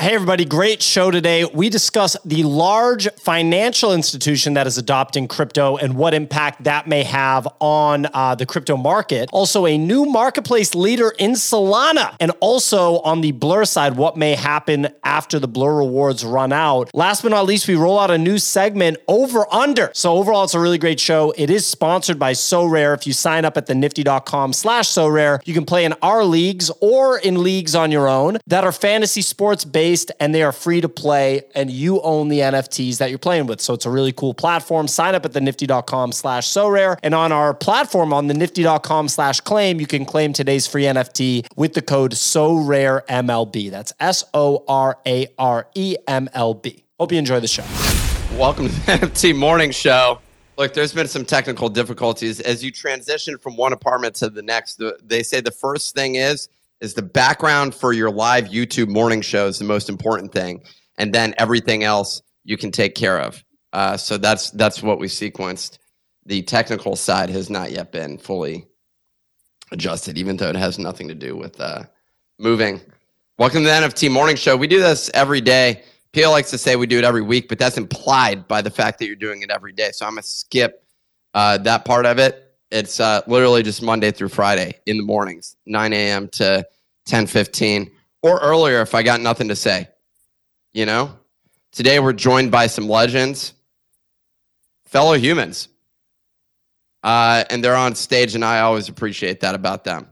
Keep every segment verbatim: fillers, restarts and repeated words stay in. Hey, everybody. Great show today. We discuss the large financial institution that is adopting crypto and what impact that may have on uh, the crypto market. Also, a new marketplace leader in Solana. And also on the Blur side, what may happen after the Blur rewards run out. Last but not least, we roll out a new segment, Over Under. So overall, it's a really great show. It is sponsored by SoRare. If you sign up at the nifty dot com slash SoRare, you can play in our leagues or in leagues on your own that are fantasy sports based. And they are free to play, and you own the N F Ts that you're playing with. So it's a really cool platform. Sign up at the nifty dot com slash SoRare. And on our platform, on the nifty dot com slash claim, you can claim today's free N F T with the code SoRareMLB. That's S O R A R E M L B. Hope you enjoy the show. Welcome to the N F T Morning Show. Look, there's been some technical difficulties. As you transition from one apartment to the next, they say the first thing is, is the background for your live YouTube morning show is the most important thing. And then everything else you can take care of. Uh, so that's that's what we sequenced. The technical side has not yet been fully adjusted, even though it has nothing to do with uh, moving. Welcome to the N F T Morning Show. We do this every day. Pio likes to say we do it every week, but that's implied by the fact that you're doing it every day. So I'm going to skip uh, that part of it. It's uh, literally just Monday through Friday in the mornings, nine a.m. to ten fifteen or earlier if I got nothing to say, you know? Today we're joined by some legends, fellow humans, uh, and they're on stage, and I always appreciate that about them.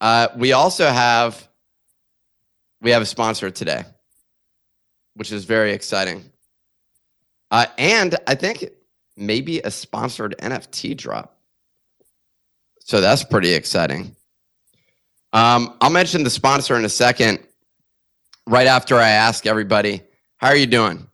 Uh, we also have, we have a sponsor today, which is very exciting. Uh, and I think maybe a sponsored N F T drop. So that's pretty exciting. Um, I'll mention the sponsor in a second, right after I ask everybody, how are you doing?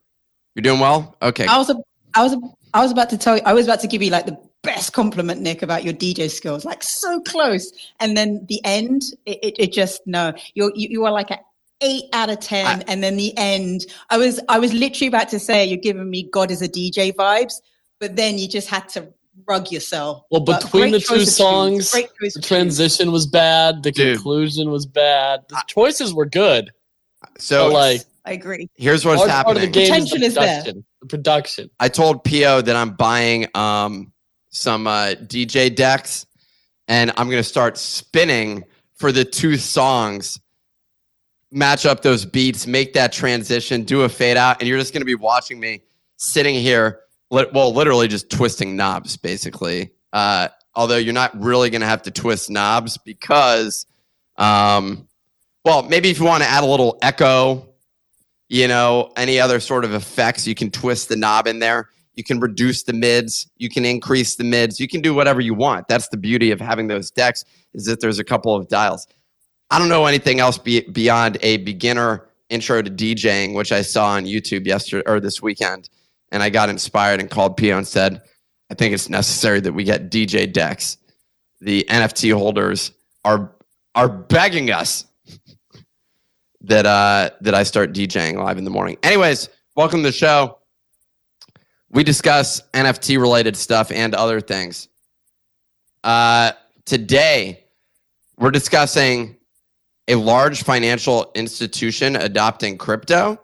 You're doing well? Okay. I was, a, I was, a, I was about to tell you, I was about to give you like the best compliment, Nick, about your D J skills, like so close. And then the end, it, it, it just, no, you're, you, you are like an eight out of ten. I, and then the end, I was, I was literally about to say, you're giving me God is a D J vibes, but then you just had to rug yourself. Well, between the two songs, the transition was bad. The Dude. conclusion was bad. The choices were good. So, so like, I agree. Here's what's happening. Part of the game is, the is there. The production. I told Pio that I'm buying um, some uh, D J decks, and I'm gonna start spinning for the two songs. Match up those beats, make that transition, do a fade out, and you're just gonna be watching me sitting here. Well, literally just twisting knobs, basically. Uh, although you're not really going to have to twist knobs because, um, well, maybe if you want to add a little echo, you know, any other sort of effects, you can twist the knob in there. You can reduce the mids. You can increase the mids. You can do whatever you want. That's the beauty of having those decks is that there's a couple of dials. I don't know anything else be- beyond a beginner intro to DJing, which I saw on YouTube yesterday or this weekend. And I got inspired and called Pio and said, I think it's necessary that we get D J decks. The N F T holders are are begging us that uh, that I start DJing live in the morning. Anyways, welcome to the show. We discuss N F T-related stuff and other things. Uh, today, we're discussing a large financial institution adopting crypto.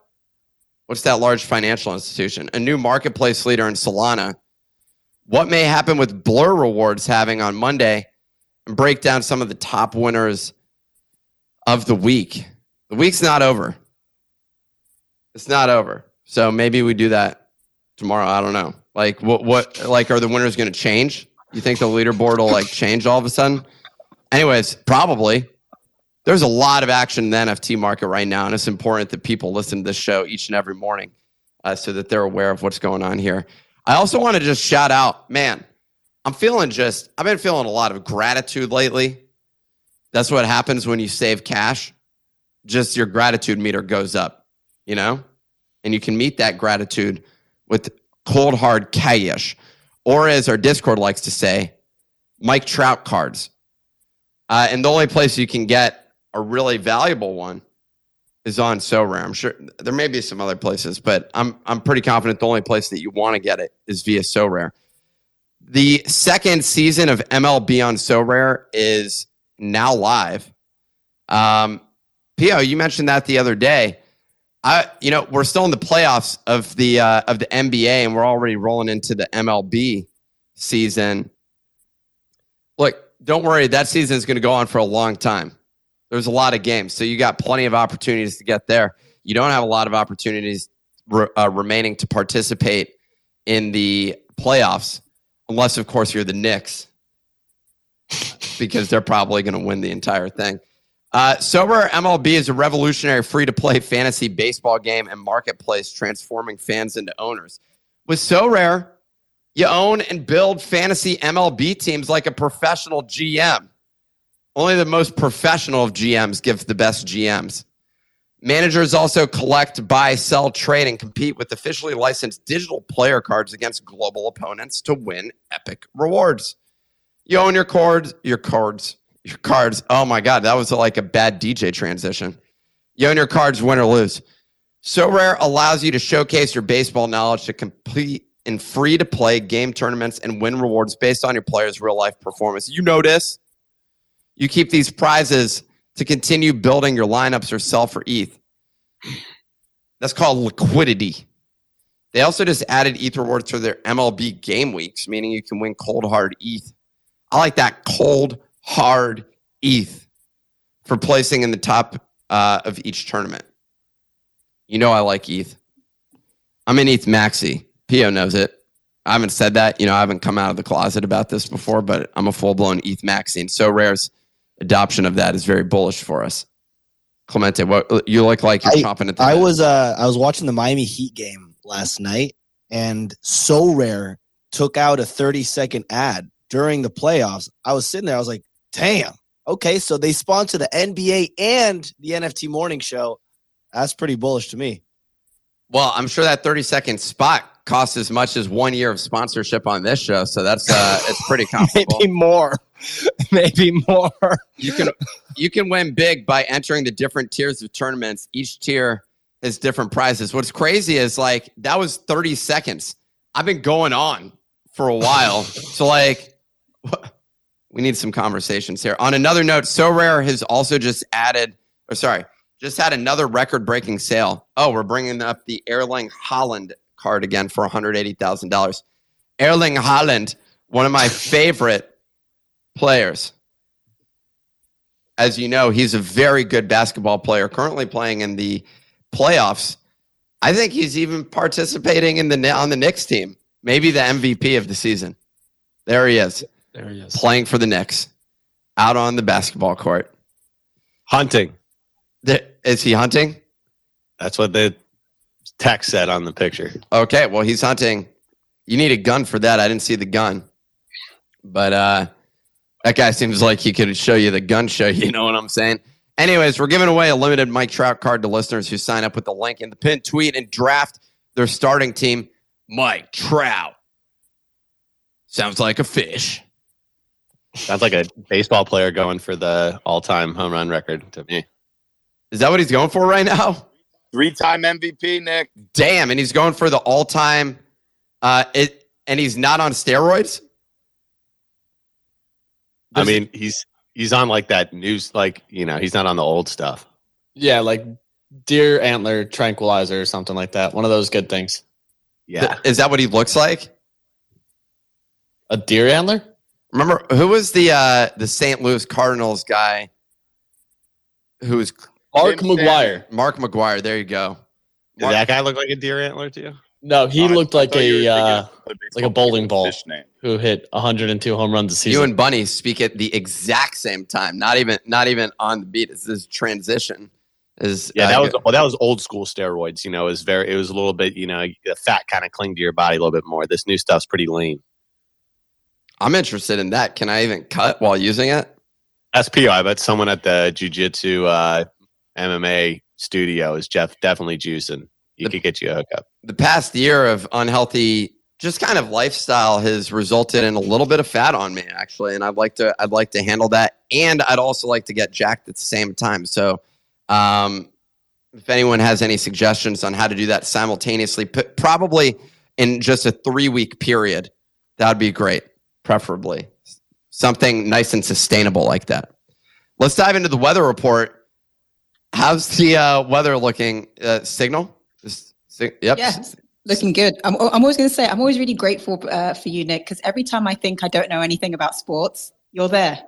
What's that large financial institution? A new marketplace leader in Solana. What may happen with Blur rewards having on Monday? And break down some of the top winners of the week. The week's not over. It's not over. So maybe we do that tomorrow. I don't know. Like what? What? Like are the winners going to change? You think the leaderboard will like change all of a sudden? Anyways, probably. There's a lot of action in the N F T market right now, and it's important that people listen to this show each and every morning uh, so that they're aware of what's going on here. I also want to just shout out, man, I'm feeling just, I've been feeling a lot of gratitude lately. That's what happens when you save cash. Just your gratitude meter goes up, you know? And you can meet that gratitude with cold, hard cash, or as our Discord likes to say, Mike Trout cards. Uh, and the only place you can get a really valuable one is on SoRare. I'm sure there may be some other places, but I'm I'm pretty confident the only place that you want to get it is via SoRare. The second season of M L B on SoRare is now live. Um, Pio, you mentioned that the other day. I, you know, we're still in the playoffs of the uh, of the N B A, and we're already rolling into the M L B season. Look, don't worry, that season is going to go on for a long time. There's a lot of games, so you got plenty of opportunities to get there. You don't have a lot of opportunities re- uh, remaining to participate in the playoffs, unless, of course, you're the Knicks, because they're probably going to win the entire thing. Uh, SoRare M L B is a revolutionary free-to-play fantasy baseball game and marketplace transforming fans into owners. With SoRare, you own and build fantasy M L B teams like a professional G M. Only the most professional of G Ms give the best G Ms. Managers also collect, buy, sell, trade, and compete with officially licensed digital player cards against global opponents to win epic rewards. You own your cards, your cards, your cards. Oh my God, that was like a bad D J transition. You own your cards, win or lose. SoRare allows you to showcase your baseball knowledge to compete in free-to-play game tournaments and win rewards based on your players' real-life performance. You know this. You keep these prizes to continue building your lineups or sell for E T H. That's called liquidity. They also just added E T H rewards to their M L B game weeks, meaning you can win cold, hard E T H. I like that cold, hard E T H for placing in the top uh, of each tournament. You know I like E T H. I'm an E T H maxi. Pio knows it. I haven't said that. You know, I haven't come out of the closet about this before, but I'm a full-blown E T H maxi, and SoRare's adoption of that is very bullish for us. Clemente, what, you look like you're I, chomping at the I net. was uh, I was watching the Miami Heat game last night, and SoRare took out a thirty-second ad during the playoffs. I was sitting there. I was like, damn. Okay, so they sponsor the N B A and the N F T Morning Show. That's pretty bullish to me. Well, I'm sure that thirty-second spot costs as much as one year of sponsorship on this show, so that's uh, it's pretty comparable. Maybe more, maybe more. You can you can win big by entering the different tiers of tournaments. Each tier has different prizes. What's crazy is like that was thirty seconds. I've been going on for a while, so like we need some conversations here. On another note, SoRare has also just added, or sorry, just had another record-breaking sale. Oh, we're bringing up the Erling Haaland card again for one hundred eighty thousand dollars. Erling Haaland, one of my favorite players. As you know, he's a very good basketball player, currently playing in the playoffs. I think he's even participating in the on the Knicks team. Maybe the M V P of the season. There he is. There he is. Playing for the Knicks. Out on the basketball court. Hunting. There, is he hunting? That's what they... text said on the picture. Okay, well, he's hunting. You need a gun for that. I didn't see the gun. But uh, that guy seems like he could show you the gun show. You know what I'm saying? Anyways, we're giving away a limited Mike Trout card to listeners who sign up with the link in the pin, tweet, and draft their starting team. Mike Trout. Sounds like a fish. Sounds like a baseball player going for the all-time home run record to me. Is that what he's going for right now? Three-time M V P, Nick. Damn, and he's going for the all-time, uh, it, and he's not on steroids? There's, I mean, he's he's on, like, that news, like, you know, he's not on the old stuff. Yeah, like deer antler tranquilizer or something like that. One of those good things. Yeah. Th- is that what he looks like? A deer antler? Remember, who was the uh, the Saint Louis Cardinals guy who was... Mark McGuire. Mark McGuire. There you go. Mark. Did that guy look like a deer antler to you? No, he oh, looked I, like I a uh, like a bowling ball who hit one hundred two home runs a season. You and Bunny speak at the exact same time. Not even not even on the beat. It's this transition. Is yeah, uh, that was well, that was old school steroids. You know, it was very it was a little bit. You know, the fat kind of cling to your body a little bit more. This new stuff's pretty lean. I'm interested in that. Can I even cut while using it? S P O. I bet someone at the jiu-jitsu. Uh, M M A studio is Jeff definitely juicing. You could get you a hookup. The past year of unhealthy, just kind of lifestyle has resulted in a little bit of fat on me, actually. And I'd like to, I'd like to handle that. And I'd also like to get jacked at the same time. So, um, if anyone has any suggestions on how to do that simultaneously, put, probably in just a three week period, that would be great. Preferably something nice and sustainable like that. Let's dive into the weather report. How's the uh, weather looking? Uh, signal? Just, sig- yep. Yes, looking good. I'm, I'm always going to say, I'm always really grateful uh, for you, Nick, because every time I think I don't know anything about sports, you're there.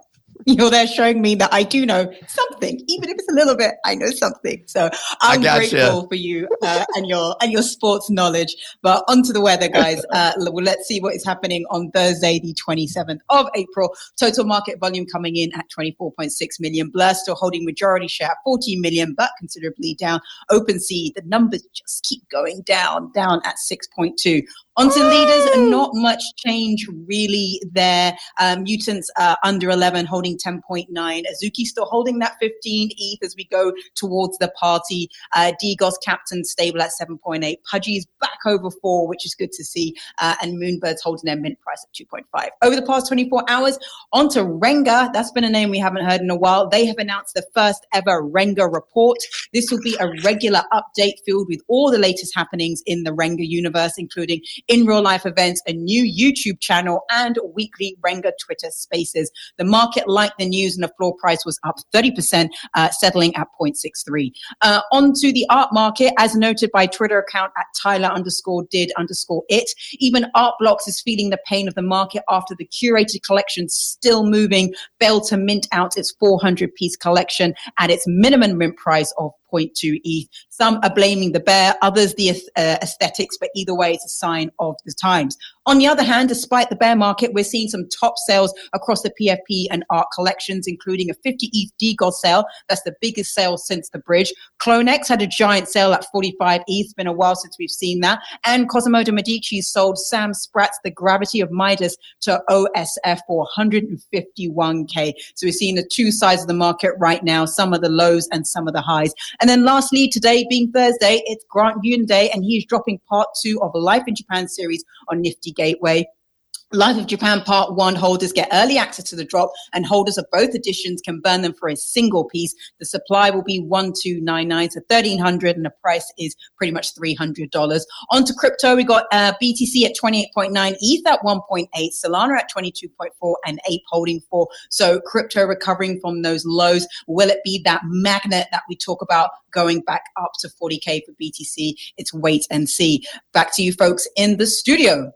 You're there showing me that I do know something, even if it's a little bit. I know something, so I'm grateful you. for you uh, and your and your sports knowledge. But onto the weather, guys. Uh, let's see what is happening on Thursday, the twenty-seventh of April. Total market volume coming in at twenty-four point six million. Blur still holding majority share at fourteen million, but considerably down. OpenSea, the numbers just keep going down, down at six point two. Onto leaders, not much change really there. Um, mutants uh, under eleven, holding ten point nine. Azuki still holding that fifteen. E T H as we go towards the party. Uh, Degods captain stable at seven point eight. Pudgy's back over four, which is good to see. Uh, and Moonbird's holding their mint price at two point five. Over the past twenty-four hours, onto Renga. That's been a name we haven't heard in a while. They have announced the first ever Renga report. This will be a regular update filled with all the latest happenings in the Renga universe, including in real life events, a new YouTube channel, and weekly Renga Twitter spaces. The market liked the news and the floor price was up thirty percent, uh, settling at zero point six three. Uh, on to the art market, as noted by Twitter account at Tyler underscore did underscore it. Even Artblocks is feeling the pain of the market after the curated collection, still moving, failed to mint out its four hundred piece collection at its minimum mint price of zero point two E T H. Some are blaming the bear, others the uh, aesthetics, but either way, it's a sign of the times. On the other hand, despite the bear market, we're seeing some top sales across the P F P and art collections, including a fifty E T H D God sale. That's the biggest sale since the bridge. Clonex had a giant sale at forty-five E T H. It's been a while since we've seen that. And Cosimo de Medici sold Sam Spratt's The Gravity of Midas to O S F for one hundred fifty-one K. So we're seeing the two sides of the market right now, some of the lows and some of the highs. And then lastly, today being Thursday, it's Grant Yun Day, and he is dropping part two of a Life in Japan series on Nifty Gateway. Life of Japan Part one holders get early access to the drop, and holders of both editions can burn them for a single piece. The supply will be one two nine nine, so thirteen hundred dollars, and the price is pretty much three hundred dollars. On to crypto, we got uh, B T C at twenty-eight point nine, E T H at one point eight, Solana at twenty-two point four, and A P E holding four. So crypto recovering from those lows. Will it be that magnet that we talk about going back up to forty K for B T C? It's wait and see. Back to you folks in the studio.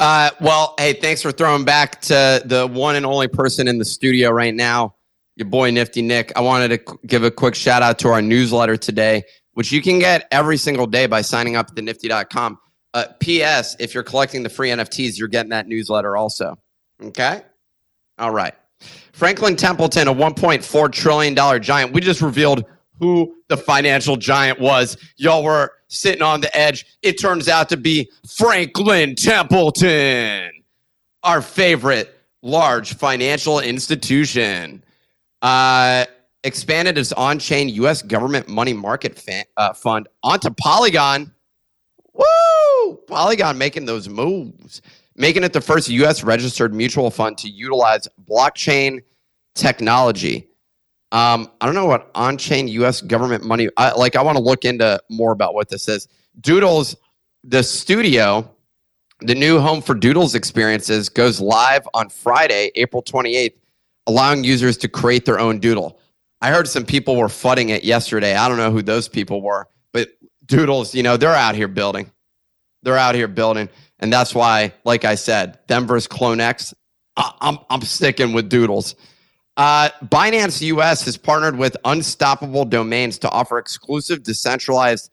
Uh, well, hey, thanks for throwing back to the one and only person in the studio right now, your boy Nifty Nick. I wanted to give a quick shout out to our newsletter today, which you can get every single day by signing up at the nifty dot com. Uh, P S If you're collecting the free N F Ts, you're getting that newsletter also. Okay? All right. Franklin Templeton, a one point four trillion dollars giant. We just revealed who the financial giant was. Y'all were sitting on the edge. It turns out to be Franklin Templeton, our favorite large financial institution. Uh, expanded its on-chain U S government money market fan, uh, fund onto Polygon. Woo! Polygon making those moves, making it the first U S registered mutual fund to utilize blockchain technology. Um, I don't know what on-chain U S government money. I, like, I want to look into more about what this is. Doodles, the studio, the new home for Doodles experiences, goes live on Friday, April twenty-eighth, allowing users to create their own doodle. I heard some people were fudding it yesterday. I don't know who those people were, but Doodles, you know, they're out here building. They're out here building, and that's why, like I said, Denver's Clonex. I, I'm I'm sticking with Doodles. Uh, Binance U S has partnered with Unstoppable Domains to offer exclusive decentralized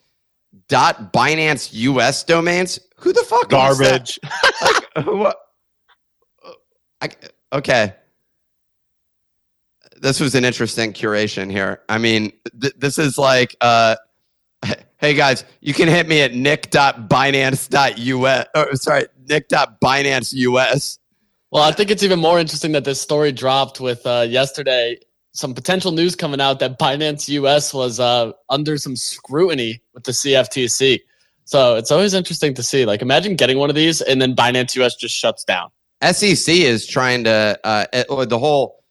.Binance U S domains. Who the fuck? Garbage. That? Like, what? I, okay. This was an interesting curation here. I mean, th- this is like, uh, hey guys, you can hit me at nick dot binance dot U S. Oh, sorry, nick dot binance U S. Well, I think it's even more interesting that this story dropped with uh, yesterday some potential news coming out that Binance U S was uh, under some scrutiny with the C F T C. So it's always interesting to see. Like, imagine getting one of these and then Binance U S just shuts down. S E C is trying to uh, the whole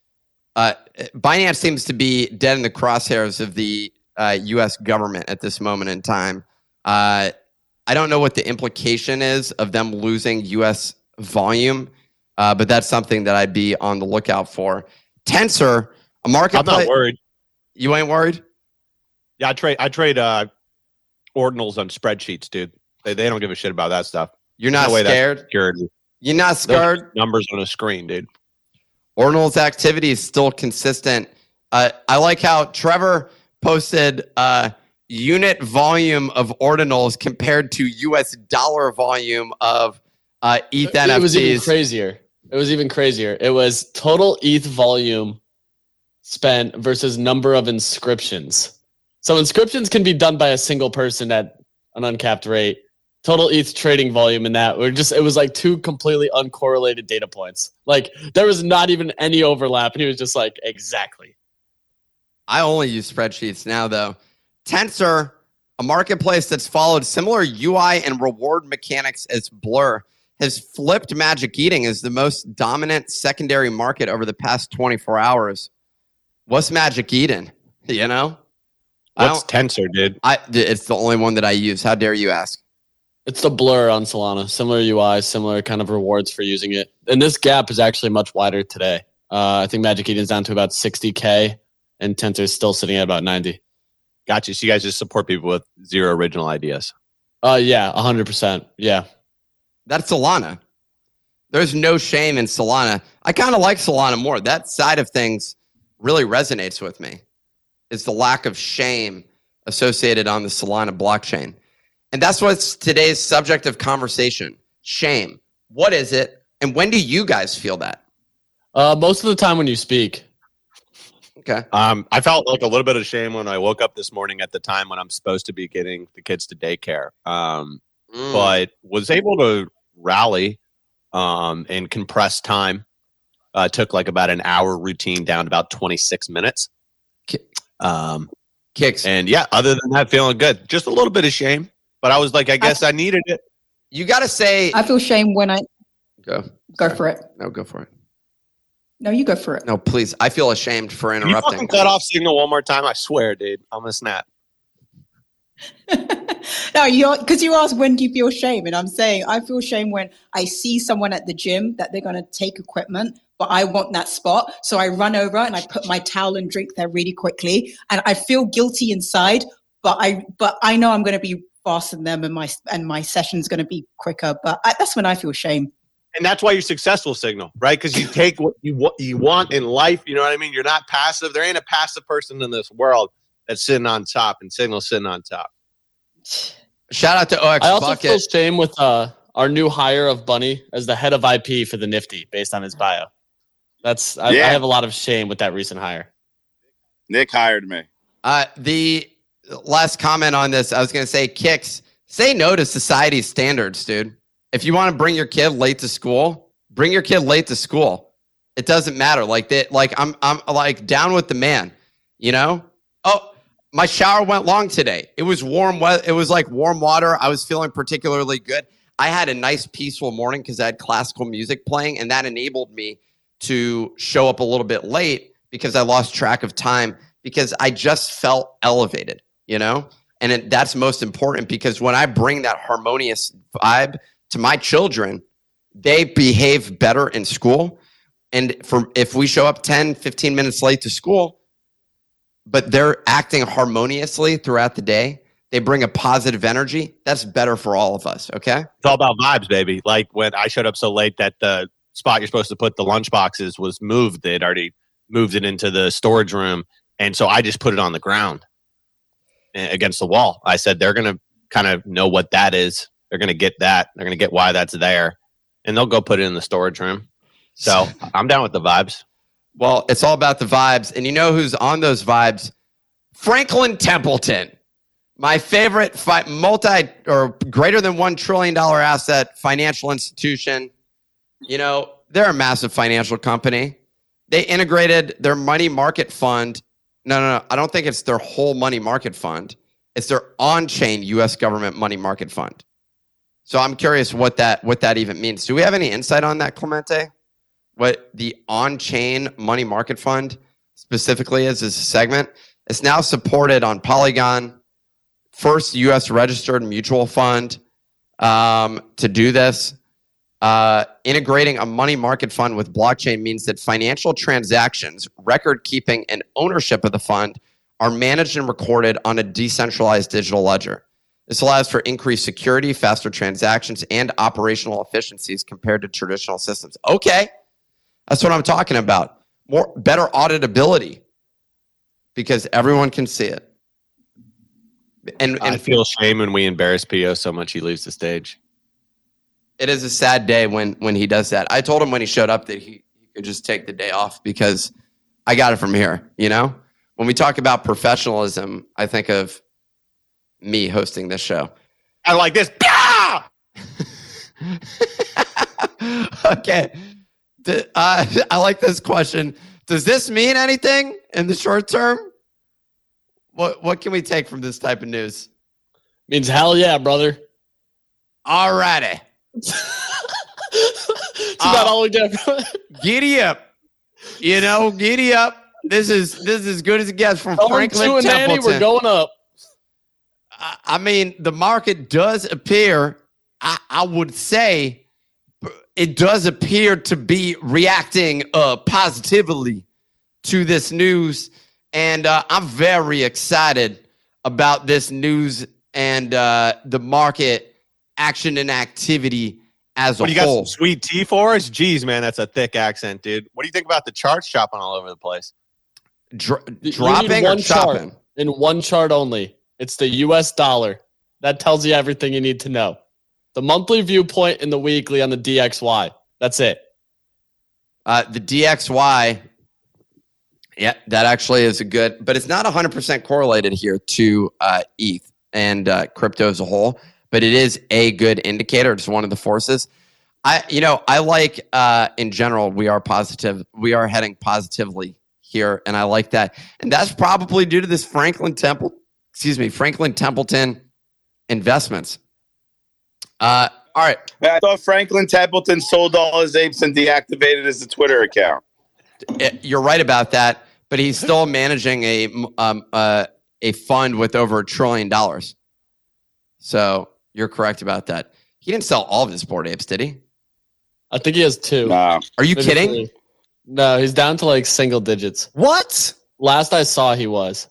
uh, Binance seems to be dead in the crosshairs of the uh, U S government at this moment in time. Uh, I don't know what the implication is of them losing U S volume. Uh, but that's something that I'd be on the lookout for. Tensor, a marketplace. I'm not worried. You ain't worried? Yeah, I trade I trade uh, ordinals on spreadsheets, dude. They they don't give a shit about that stuff. You're not no scared. You're not scared. Those numbers on a screen, dude. Ordinals activity is still consistent. Uh, I like how Trevor posted uh, unit volume of ordinals compared to U S dollar volume of uh, E T H it, N F Ts. It was even crazier. It was even crazier. It was total E T H volume spent versus number of inscriptions. So inscriptions can be done by a single person at an uncapped rate. Total E T H trading volume in that we're just it was like two completely uncorrelated data points. Like there was not even any overlap, and he was just like, exactly. I only use spreadsheets now though. Tensor, a marketplace that's followed similar U I and reward mechanics as Blur, has flipped Magic Eden as the most dominant secondary market over the past twenty-four hours. What's Magic Eden? You know? What's Tensor, dude? I, it's the only one that I use. How dare you ask? It's the Blur on Solana. Similar U I, similar kind of rewards for using it. And this gap is actually much wider today. Uh, I think Magic Eden's down to about sixty K, and Tensor's still sitting at about ninety. Gotcha. So you guys just support people with zero original ideas. Uh, yeah, one hundred percent. Yeah. That's Solana. There's no shame in Solana. I kind of like Solana more. That side of things really resonates with me. It's the lack of shame associated on the Solana blockchain. And that's what's today's subject of conversation, shame. What is it? And when do you guys feel that? Uh, most of the time when you speak. Okay. Um, I felt like a little bit of shame when I woke up this morning at the time when I'm supposed to be getting the kids to daycare. Um, mm. But was able to rally um, and compress time. Uh, took like about an hour routine down to about twenty-six minutes. Um, Kicks. And yeah, other than that, feeling good. Just a little bit of shame. But I was like, I guess I, I needed it. You got to say... I feel shame when I... Go. Go Sorry. for it. No, go for it. No, you go for it. No, please. I feel ashamed for interrupting. Can you fucking cut off signal one more time? I swear, dude. I'm going to snap. No, you because you asked, when do you feel shame? And I'm saying, I feel shame when I see someone at the gym that they're going to take equipment, but I want that spot. So I run over and I put my towel and drink there really quickly. And I feel guilty inside, but I but I know I'm going to be faster than them and my and my session's going to be quicker. But I, that's when I feel shame. And that's why you're successful, Signal, right? Because you take what you, what you want in life. You know what I mean? You're not passive. There ain't a passive person in this world that's sitting on top, and Signal's sitting on top. Shout out to O X Bucket. I also feel shame with uh, our new hire of Bunny as the head of I P for the Nifty based on his bio. That's I, yeah. I have a lot of shame with that recent hire. Nick hired me. Uh, the last comment on this, I was going to say, Kicks, say no to society's standards, dude. If you want to bring your kid late to school, bring your kid late to school. It doesn't matter. Like they, like I'm, I'm like down with the man, you know? Oh, my shower went long today. It was warm. It was like warm water. I was feeling particularly good. I had a nice peaceful morning because I had classical music playing, and that enabled me to show up a little bit late because I lost track of time because I just felt elevated, you know? And it, that's most important, because when I bring that harmonious vibe to my children, they behave better in school. And for if we show up ten, fifteen minutes late to school, but they're acting harmoniously throughout the day, they bring a positive energy, that's better for all of us, okay? It's all about vibes, baby. Like when I showed up so late that the spot you're supposed to put the lunch boxes was moved. They'd already moved it into the storage room. And so I just put it on the ground against the wall. I said, they're going to kind of know what that is. They're going to get that. They're going to get why that's there. And they'll go put it in the storage room. So I'm down with the vibes. Well, it's all about the vibes. And you know who's on those vibes? Franklin Templeton, my favorite fi- multi or greater than one trillion dollars asset financial institution. You know, they're a massive financial company. They integrated their money market fund. No, no, no. I don't think it's their whole money market fund. It's their on-chain U S government money market fund. So I'm curious what that what that even means. Do we have any insight on that, Clemente? What the on-chain money market fund specifically is, is a segment. It's now supported on Polygon, first U S registered mutual fund um, to do this. Uh, integrating a money market fund with blockchain means that financial transactions, record keeping, and ownership of the fund are managed and recorded on a decentralized digital ledger. This allows for increased security, faster transactions, and operational efficiencies compared to traditional systems. Okay, that's what I'm talking about. More, better auditability because everyone can see it. And, and I feel shame when we embarrass Pio so much he leaves the stage. It is a sad day when when he does that. I told him when he showed up that he, he could just take the day off because I got it from here, you know? When we talk about professionalism, I think of me hosting this show. I like this. Okay. The, uh, I like this question. Does this mean anything in the short term? What what can we take from this type of news? Means hell yeah, brother. All righty. It's about uh, all we did. Giddy up. You know, giddy up. This is this is as good as it gets from oh, Franklin Templeton. Nanny, we're going up. I, I mean, the market does appear, I, I would say, it does appear to be reacting uh, positively to this news. And uh, I'm very excited about this news and uh, the market action and activity as what, a you whole. You got some sweet tea for us? Jeez, man, that's a thick accent, dude. What do you think about the charts chopping all over the place? Dro- dropping or chopping? In one chart only. It's the U S dollar. That tells you everything you need to know. The monthly viewpoint and the weekly on the D X Y. That's it. Uh, the D X Y... Yeah, that actually is a good, but it's not one hundred percent correlated here to uh, E T H and uh, crypto as a whole, but it is a good indicator. It's one of the forces. I, you know, I like, uh, in general, we are positive. We are heading positively here, and I like that. And that's probably due to this Franklin Temple, excuse me, Franklin Templeton investments. Uh, all right. I thought Franklin Templeton sold all his apes and deactivated his Twitter account. It, you're right about that, but he's still managing a um, uh, a fund with over a trillion dollars. So you're correct about that. He didn't sell all of his Bored Apes, did he? I think he has two. Nah. Are you Maybe kidding? Three. No, he's down to like single digits. What? Last I saw, he was.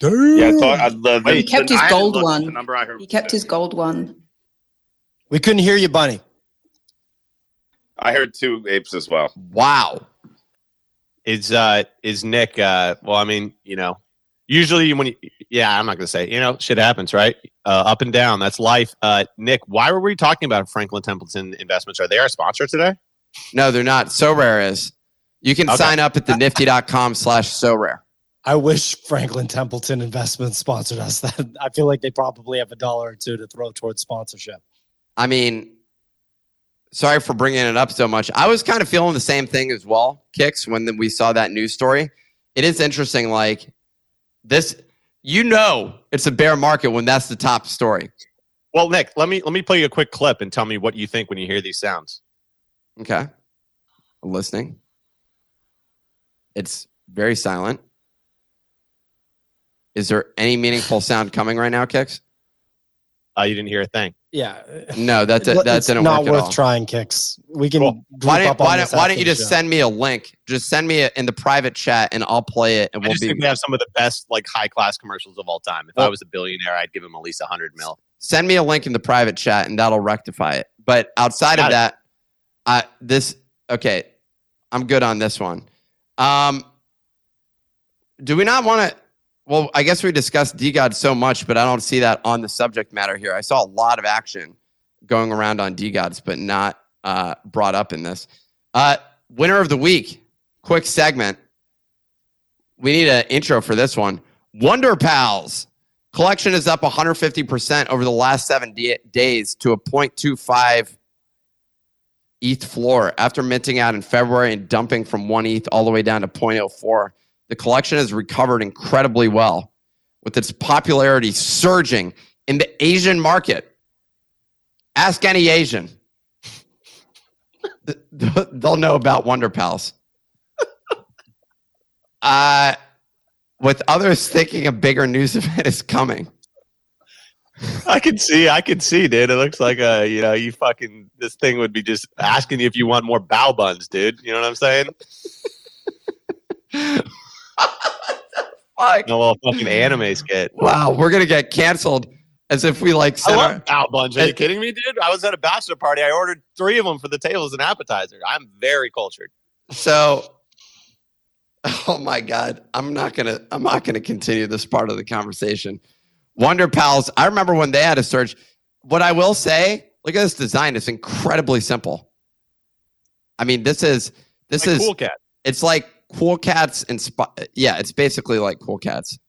Dude. Yeah, I thought I'd love it. He kept his gold one. The number I heard he kept his gold one. We couldn't hear you, Bunny. I heard two apes as well. Wow. Is uh is Nick uh well I mean you know usually when you, yeah I'm not gonna say you know shit happens right uh, up and down, that's life. uh Nick, why were we talking about Franklin Templeton investments? Are they our sponsor today? No, they're not. SoRare is. You can okay. sign up at the nifty dot com slash SoRare. I wish Franklin Templeton investments sponsored us. That I feel like they probably have a dollar or two to throw towards sponsorship. I mean. Sorry for bringing it up so much. I was kind of feeling the same thing as well, Kix, when the, we saw that news story. It is interesting, like, this, you know it's a bear market when that's the top story. Well, Nick, let me let me play you a quick clip and tell me what you think when you hear these sounds. Okay. I'm listening. It's very silent. Is there any meaningful sound coming right now, Kix? Uh, you didn't hear a thing. Yeah. No, that's it. That's it. Not worth all. Trying, Kix. We can. Well, why don't, up why don't, why don't you just show. Send me a link? Just send me a, in the private chat, and I'll play it. And I we'll just be. Think we have some of the best, like, high class commercials of all time. If well, I was a billionaire, I'd give him at least a hundred mil. Send me a link in the private chat, and that'll rectify it. But outside Got of it. That, I this okay. I'm good on this one. Um, do we not want to? Well, I guess we discussed Degods so much, but I don't see that on the subject matter here. I saw a lot of action going around on Degods, but not uh, brought up in this. Uh, winner of the week, quick segment. We need an intro for this one. Wonder Pals. Collection is up one hundred fifty percent over the last seven d- days to a zero point two five E T H floor. After minting out in February and dumping from one E T H all the way down to zero point zero four, the collection has recovered incredibly well, with its popularity surging in the Asian market. Ask any Asian. They'll know about Wonder Pals. Uh, with others thinking a bigger news event is coming. I can see, I can see, dude. It looks like, uh, you know, you fucking, this thing would be just asking you if you want more bao buns, dude. You know what I'm saying? fuck? No, well, fucking animes get. Wow, we're gonna get canceled. As if we like. I love out bunch. Are you kidding me, dude? I was at a bachelor party. I ordered three of them for the table as an appetizer. I'm very cultured. So, oh my god, I'm not gonna. I'm not gonna continue this part of the conversation. Wonder Pals. I remember when they had a search. What I will say, look at this design. It's incredibly simple. I mean, this is this like is Cool Cat. It's like Cool Cats and inspi- yeah, it's basically like Cool Cats.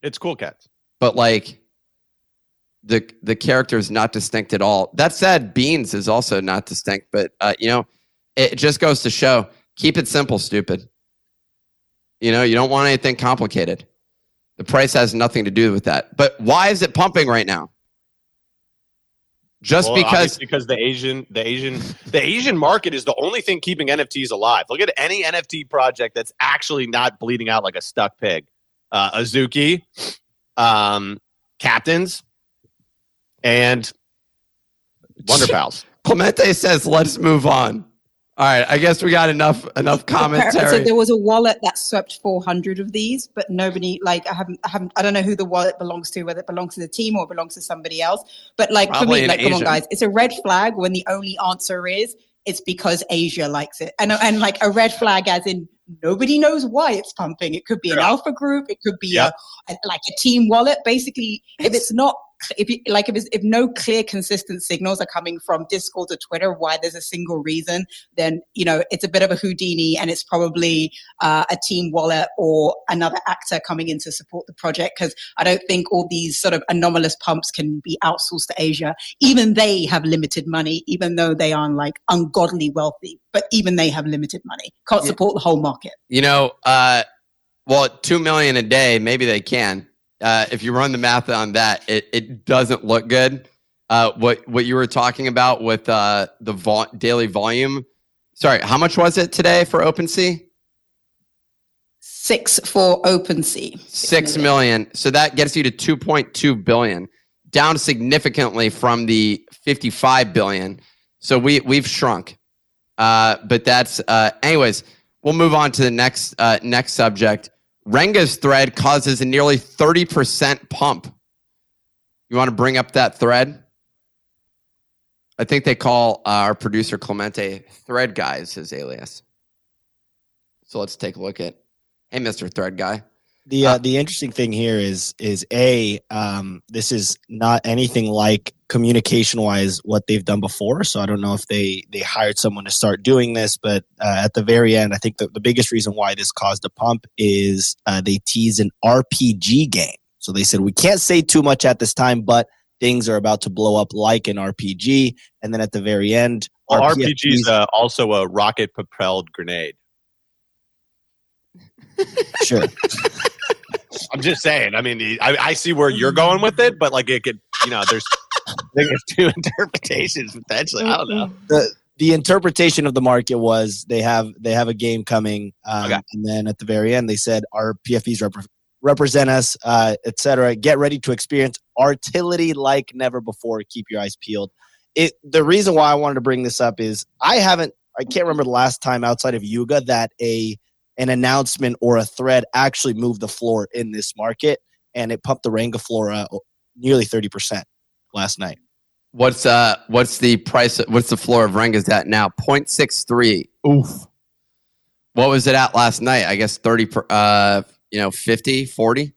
It's Cool Cats, but like. The the character is not distinct at all. That said, Beans is also not distinct, but uh, you know, it just goes to show, keep it simple, stupid. You know, you don't want anything complicated. The price has nothing to do with that. But why is it pumping right now? Just well, because because the Asian the Asian the Asian market is the only thing keeping N F Ts alive. Look at any N F T project that's actually not bleeding out like a stuck pig. Uh, Azuki, um, Captains. And Wonder Pals. Clemente says, "Let's move on." All right, I guess we got enough enough commentary. So there was a wallet that swept four hundred of these, but nobody like I haven't I haven't I don't know who the wallet belongs to, whether it belongs to the team or it belongs to somebody else. But like Probably for me, like Asian. Come on, guys, it's a red flag when the only answer is it's because Asia likes it, and and like a red flag as in. Nobody knows why it's pumping. It could be an yeah. alpha group. It could be yeah. a, a like a team wallet. Basically, if it's not, if you, like if it's, if no clear, consistent signals are coming from Discord or Twitter, why there's a single reason, then you know it's a bit of a Houdini, and it's probably uh, a team wallet or another actor coming in to support the project. Because I don't think all these sort of anomalous pumps can be outsourced to Asia. Even they have limited money, even though they aren't like ungodly wealthy. But even they have limited money. Can't support the whole market. You know, uh, well, two million dollars a day, maybe they can. Uh, if you run the math on that, it, it doesn't look good. Uh, what what you were talking about with uh, the vol- daily volume. Sorry, how much was it today for OpenSea? Six for OpenSea. Six million. million. So that gets you to two point two billion dollars, down significantly from the fifty-five billion dollars. So we, we've shrunk. Uh, but that's, uh, anyways, we'll move on to the next, uh, next subject. Renga's thread causes a nearly thirty percent pump. You want to bring up that thread? I think they call uh, our producer Clemente Thread Guy is his alias. So let's take a look at, hey, Mister Thread Guy. The, uh, uh, the interesting thing here is, is a, um, this is not anything like communication wise what they've done before. So I don't know if they, they hired someone to start doing this, but uh, at the very end, I think the, the biggest reason why this caused a pump is uh, they teased an R P G game. So they said, we can't say too much at this time, but things are about to blow up like an R P G. And then at the very end, well, R P G is uh, also a rocket propelled grenade. Sure. I'm just saying. I mean, I, I see where you're going with it, but like it could, you know, there's, there's two interpretations potentially. I don't know. The the interpretation of the market was they have they have a game coming, um, okay. and then at the very end they said our P F Es rep- represent us, uh, et cetera. Get ready to experience artillery like never before. Keep your eyes peeled. It. The reason why I wanted to bring this up is I haven't. I can't remember the last time outside of Yuga that a an announcement or a thread actually moved the floor in this market, and it pumped the Renga floor uh, nearly thirty percent last night. What's uh what's the price? What's the floor of Renga's at now? zero point six three. Oof. What was it at last night? I guess thirty. Per, uh, you know, fifty, forty.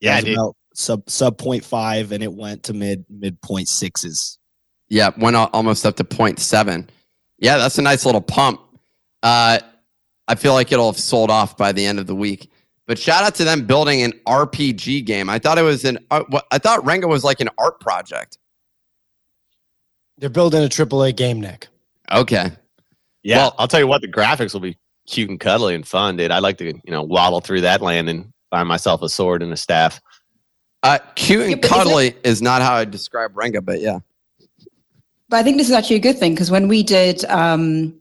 Yeah, dude. Sub sub zero point five, and it went to mid mid zero point sixes. Yeah, went almost up to zero point seven. Yeah, that's a nice little pump. Uh. I feel like it'll have sold off by the end of the week. But shout out to them building an R P G game. I thought it was an uh, I thought Renga was like an art project. They're building a triple A game, Nick. Okay. Yeah, well, I'll tell you what, the graphics will be cute and cuddly and fun, dude. I'd like to, you know, waddle through that land and find myself a sword and a staff. Uh, cute and yeah, cuddly is, that- is not how I describe Renga, but yeah. But I think this is actually a good thing because when we did um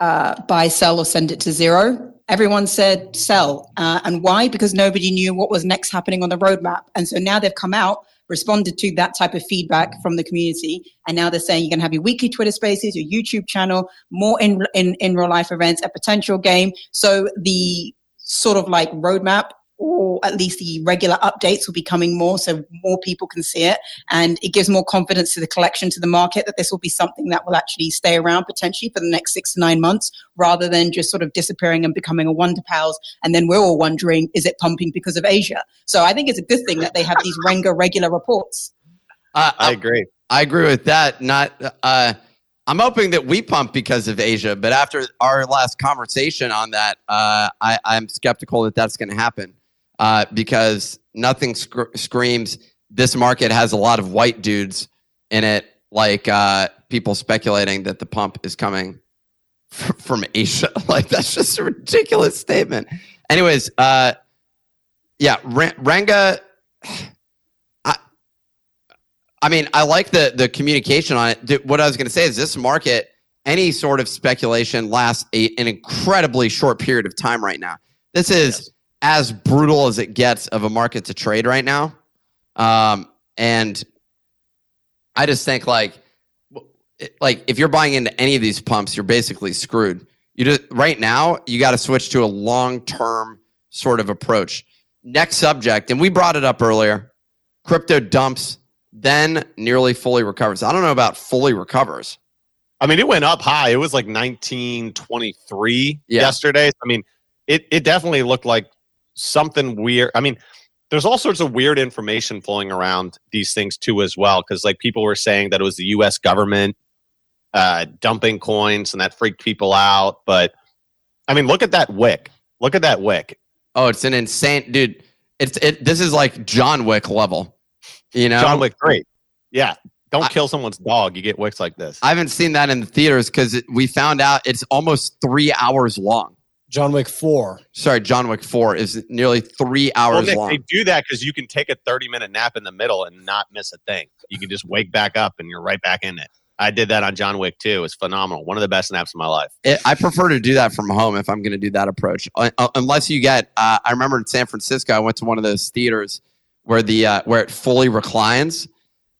Uh, buy, sell, or send it to zero. Everyone said sell. Uh, and why? Because nobody knew what was next happening on the roadmap. And so now they've come out, responded to that type of feedback from the community. And now they're saying you can have your weekly Twitter spaces, your YouTube channel, more in in, in real life events, a potential game. So the sort of like roadmap, or at least the regular updates will be coming more, so more people can see it, and it gives more confidence to the collection, to the market, that this will be something that will actually stay around potentially for the next six to nine months rather than just sort of disappearing and becoming a Wonder Pals, and then we're all wondering, is it pumping because of Asia? So I think it's a good thing that they have these Renga regular reports. Uh, I agree. I agree with that. Not, uh, I'm hoping that we pump because of Asia, but after our last conversation on that, uh, I, I'm skeptical that that's going to happen. Uh, because nothing sc- screams, this market has a lot of white dudes in it, like uh, people speculating that the pump is coming f- from Asia. Like, that's just a ridiculous statement. Anyways, uh, yeah, R- Renga, I, I mean, I like the, the communication on it. What I was going to say is this market, any sort of speculation lasts a, an incredibly short period of time right now. This is... Yes. As brutal as it gets of a market to trade right now. Um, and I just think like, like if you're buying into any of these pumps, you're basically screwed. You just, right now, you got to switch to a long-term sort of approach. Next subject, and we brought it up earlier, crypto dumps, then nearly fully recovers. I don't know about fully recovers. I mean, it went up high. It was like nineteen twenty-three yeah. yesterday. I mean, it it definitely looked like something weird. I mean, there's all sorts of weird information flowing around these things too as well, because like people were saying that it was the U S government uh, dumping coins and that freaked people out. But I mean, look at that wick. Look at that wick. Oh, it's an insane, dude. It's it. This is like John Wick level, you know? John Wick three. Yeah. Don't I, kill someone's dog. You get wicks like this. I haven't seen that in the theaters because we found out it's almost three hours long. John Wick four. Sorry, John Wick four is nearly three hours well, long. They do that because you can take a thirty-minute nap in the middle and not miss a thing. You can just wake back up and you're right back in it. I did that on John Wick two. It's phenomenal. One of the best naps of my life. It, I prefer to do that from home if I'm going to do that approach. Uh, unless you get... Uh, I remember in San Francisco, I went to one of those theaters where the uh, where it fully reclines.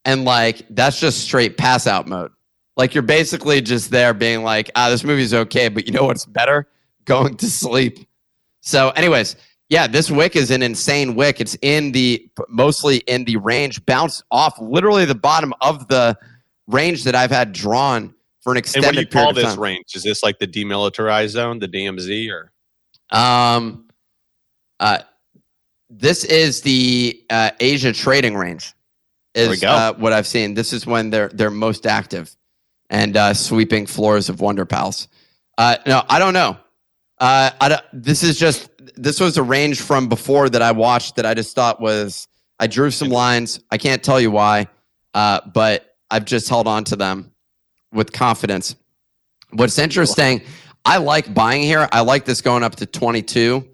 And like that's just straight pass-out mode. Like you're basically just there being like, ah, this movie's okay, but you know what's better? Going to sleep. So anyways, yeah, this wick is an insane wick. It's in the, mostly in the range, bounced off literally the bottom of the range that I've had drawn for an extended period of time. And what do you call this range? Is this like the demilitarized zone, the D M Z, or? Um, uh, this is the uh, Asia trading range is uh, what I've seen. This is when they're, they're most active and uh, sweeping floors of Wonder Pals. Uh, no, I don't know. Uh, I don't, this is just, this was a range from before that I watched that I just thought was, I drew some lines. I can't tell you why, uh, but I've just held on to them with confidence. What's interesting, I like buying here. I like this going up to twenty-two,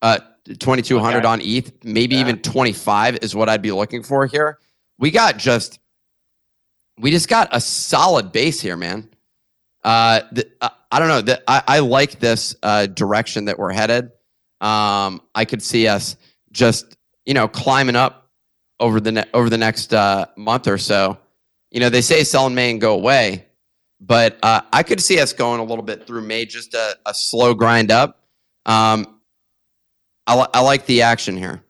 uh, twenty-two hundred okay. on E T H, maybe yeah. even twenty-five is what I'd be looking for here. We got just, we just got a solid base here, man. Uh, the, uh, I don't know. The, I, I like this uh, direction that we're headed. Um, I could see us just, you know, climbing up over the ne- over the next uh, month or so. You know, they say sell in May and go away, but uh, I could see us going a little bit through May, just a, a slow grind up. Um, I, li- I like the action here.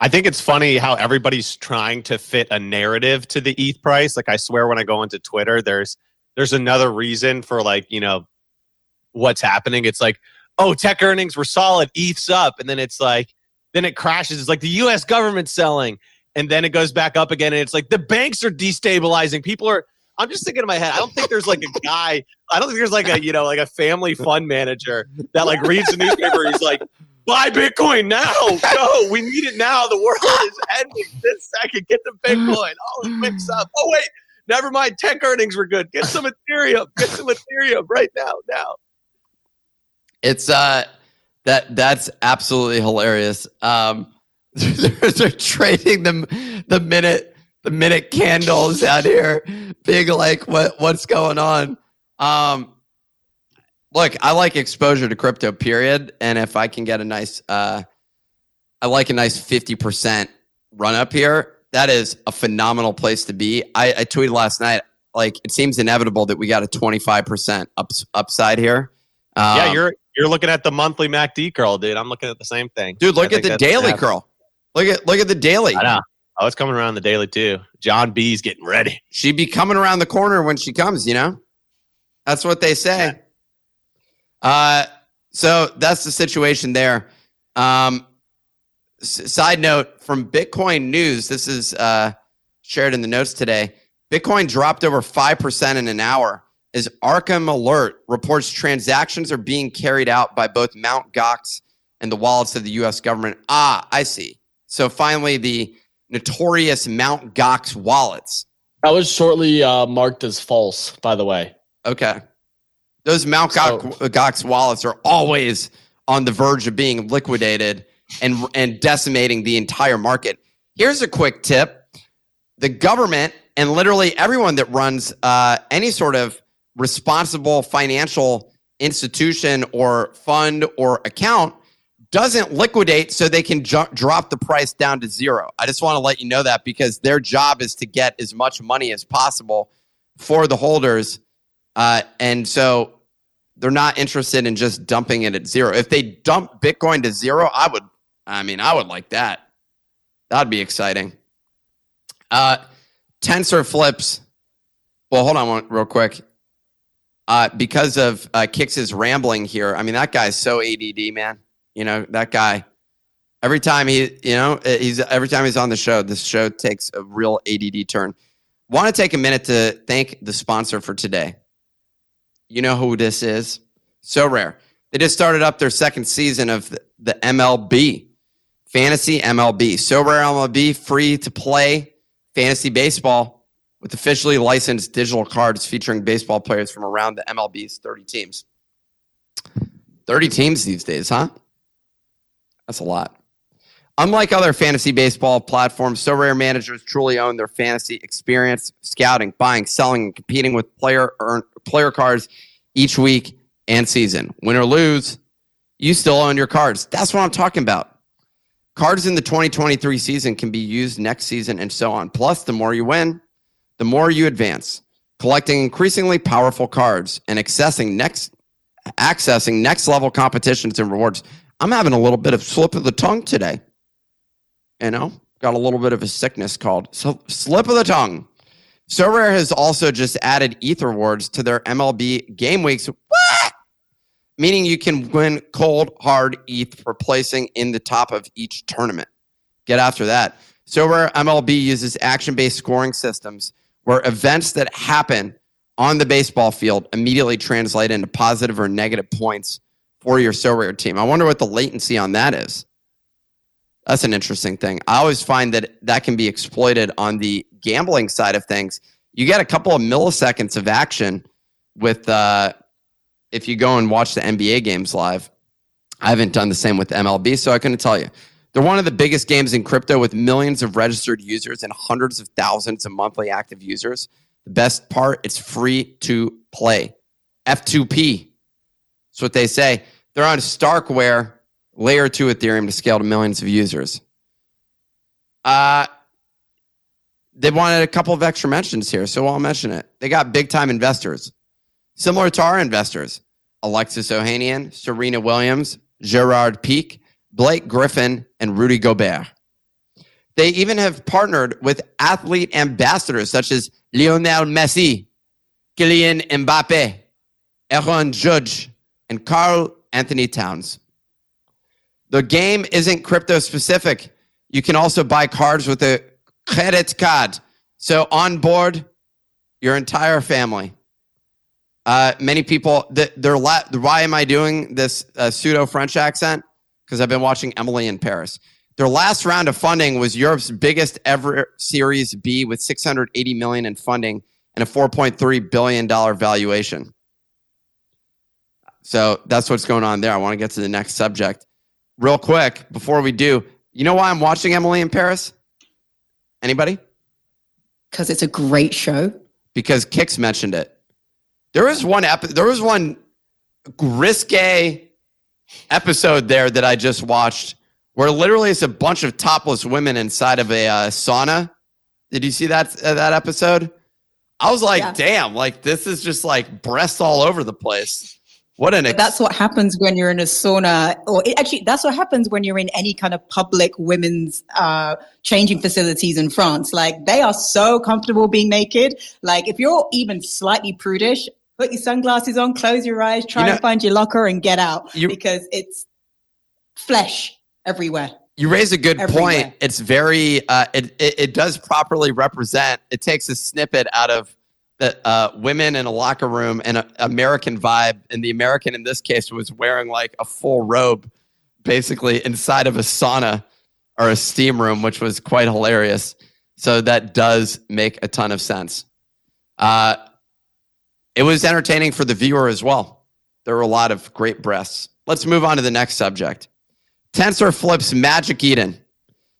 I think it's funny how everybody's trying to fit a narrative to the E T H price. Like I swear, when I go into Twitter, there's There's another reason for like, you know, what's happening. It's like, oh, tech earnings were solid, E T H's up. And then it's like, then it crashes. It's like the U S government's selling. And then it goes back up again. And it's like the banks are destabilizing. People are, I'm just thinking in my head, I don't think there's like a guy, I don't think there's like a, you know, like a family fund manager that like reads the newspaper. He's like, buy Bitcoin now. No, we need it now. The world is ending this second. Get the Bitcoin. Oh, it wakes up. Oh, wait. Never mind, tech earnings were good. Get some Ethereum. Get some Ethereum right now. Now, it's uh, that that's absolutely hilarious. Um, they're, they're trading the the minute the minute candles out here, being like, what what's going on? Um, look, I like exposure to crypto. Period. And if I can get a nice, uh, I like a nice fifty percent run up here. That is a phenomenal place to be. I, I tweeted last night, like, it seems inevitable that we got a twenty-five percent up, upside here. Um, yeah, you're You're looking at the monthly M A C D curl, dude. I'm looking at the same thing. Dude, look I at the daily curl. Look at look at the daily. I know. Oh, it's coming around the daily, too. John B's getting ready. She'd be coming around the corner when she comes, you know? That's what they say. Yeah. Uh, so that's the situation there. Um, s- side note, from Bitcoin News, this is uh, shared in the notes today. Bitcoin dropped over five percent in an hour. As Arkham Alert reports transactions are being carried out by both Mount. Gox and the wallets of the U S government. Ah, I see. So finally, the notorious Mount. Gox wallets. That was shortly uh, marked as false, by the way. Okay. Those Mount. So, Gox wallets are always on the verge of being liquidated and, and decimating the entire market. Here's a quick tip. The government and literally everyone that runs uh, any sort of responsible financial institution or fund or account doesn't liquidate so they can ju- drop the price down to zero. I just want to let you know that because their job is to get as much money as possible for the holders. Uh, and so they're not interested in just dumping it at zero. If they dump Bitcoin to zero, I would, I mean, I would like that. That'd be exciting. Uh, Tensor flips. Well, hold on one, real quick. Uh, because of uh, Kix's rambling here, I mean, that guy's so A D D, man. You know, that guy, every time he, you know, he's every time he's on the show, this show takes a real A D D turn. Want to take a minute to thank the sponsor for today. You know who this is? SoRare. They just started up their second season of the, the M L B, Fantasy M L B. SoRare M L B, free to play fantasy baseball, with officially licensed digital cards featuring baseball players from around the M L B's thirty teams. thirty teams these days, huh? That's a lot. Unlike other fantasy baseball platforms, SoRare managers truly own their fantasy experience, scouting, buying, selling, and competing with player earn, player cards each week and season. Win or lose, you still own your cards. That's what I'm talking about. Cards in the twenty twenty-three season can be used next season and so on. Plus, the more you win, the more you advance, collecting increasingly powerful cards and accessing next, accessing next level competitions and rewards. I'm having a little bit of slip of the tongue today. You know, got a little bit of a sickness called slip of the tongue. SoRare has also just added E T H rewards to their M L B game weeks. What? Meaning you can win cold, hard E T H for placing in the top of each tournament. Get after that. SoRare M L B uses action-based scoring systems where events that happen on the baseball field immediately translate into positive or negative points for your SoRare team. I wonder what the latency on that is. That's an interesting thing. I always find that that can be exploited on the gambling side of things. You get a couple of milliseconds of action with uh, if you go and watch the N B A games live. I haven't done the same with M L B, so I couldn't tell you. They're one of the biggest games in crypto with millions of registered users and hundreds of thousands of monthly active users. The best part, it's free to play. F two P. That's what they say. They're on Starkware, layer two Ethereum to scale to millions of users. Uh, they wanted a couple of extra mentions here, so I'll mention it. They got big-time investors, similar to our investors. Alexis Ohanian, Serena Williams, Gerard Pique, Blake Griffin, and Rudy Gobert. They even have partnered with athlete ambassadors such as Lionel Messi, Kylian Mbappe, Aaron Judge, and Carl Anthony Towns. The game isn't crypto-specific. You can also buy cards with a credit card. So on board, your entire family. Uh, many people, th- they're la- why am I doing this uh, pseudo-French accent? Because I've been watching Emily in Paris. Their last round of funding was Europe's biggest ever Series B with six hundred eighty million dollars in funding and a four point three billion dollars valuation. So that's what's going on there. I want to get to the next subject. Real quick, before we do, you know why I'm watching Emily in Paris? Anybody? Because it's a great show. Because Kix mentioned it. There was one, epi- there was one risque episode there that I just watched where literally it's a bunch of topless women inside of a uh, sauna. Did you see that uh, that episode? I was like, yeah. Damn, like this is just like breasts all over the place. What an ex- That's what happens when you're in a sauna, or it, actually, that's what happens when you're in any kind of public women's uh, changing facilities in France. Like, they are so comfortable being naked. Like, if you're even slightly prudish, put your sunglasses on, close your eyes, try you know, and find your locker and get out, you, because it's flesh everywhere. You raise a good everywhere. point. It's very, uh, it, it it does properly represent, it takes a snippet out of the uh, women in a locker room and a, American vibe. And the American in this case was wearing like a full robe, basically inside of a sauna or a steam room, which was quite hilarious. So that does make a ton of sense. Uh, It was entertaining for the viewer as well. There were a lot of great breasts. Let's move on to the next subject. Tensor flips Magic Eden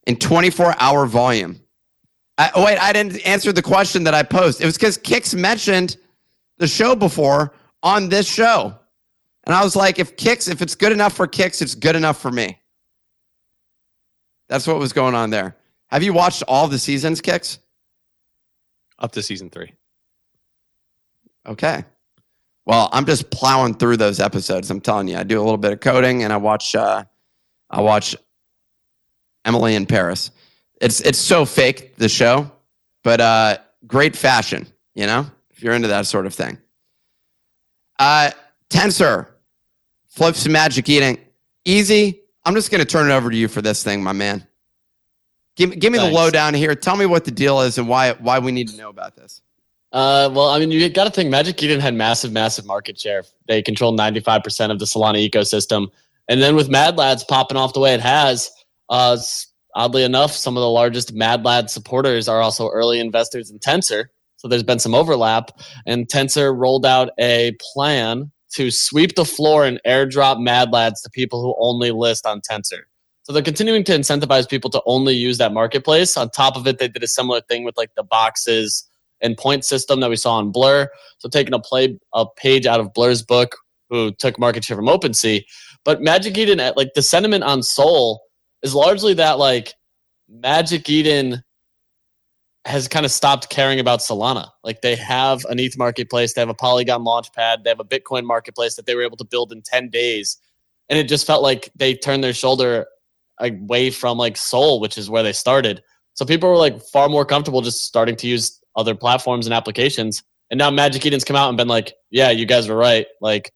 in twenty-four hour volume. I, oh, wait, I didn't answer the question that I posed. It was because Kix mentioned the show before on this show. And I was like, if Kix, if it's good enough for Kix, it's good enough for me. That's what was going on there. Have you watched all the seasons, Kix? Up to season three. Okay. Well, I'm just plowing through those episodes. I'm telling you, I do a little bit of coding and I watch uh, I watch Emily in Paris. It's it's so fake, the show, but uh, great fashion, you know, if you're into that sort of thing. Uh, Tensor flips Magic Eden. Easy. I'm just going to turn it over to you for this thing, my man. Give, give me Thanks. the lowdown here. Tell me what the deal is and why why we need to know about this. Uh, well, I mean, you got to think Magic Eden had massive, massive market share. They control ninety-five percent of the Solana ecosystem. And then with Mad Lads popping off the way it has, uh, oddly enough, some of the largest Mad Lads supporters are also early investors in Tensor. So there's been some overlap. And Tensor rolled out a plan to sweep the floor and airdrop Mad Lads to people who only list on Tensor. So they're continuing to incentivize people to only use that marketplace. On top of it, they did a similar thing with like the boxes and point system that we saw in Blur. So taking a play a page out of Blur's book, who took market share from OpenSea. But Magic Eden, like the sentiment on Sol is largely that like Magic Eden has kind of stopped caring about Solana. Like they have an E T H marketplace, they have a Polygon launchpad, they have a Bitcoin marketplace that they were able to build in ten days. And it just felt like they turned their shoulder away from like Sol, which is where they started. So people were like far more comfortable just starting to use other platforms and applications. And now Magic Eden's come out and been like, yeah, you guys were right. Like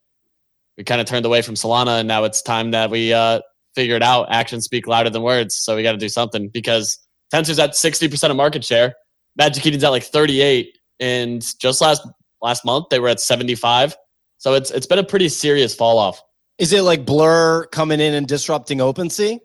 we kind of turned away from Solana and now it's time that we uh, figure it out. Actions speak louder than words. So we got to do something because Tensor's at sixty percent of market share. Magic Eden's at like thirty-eight. And just last last month, they were at seventy-five. So it's it's been a pretty serious fall off. Is it like Blur coming in and disrupting OpenSea?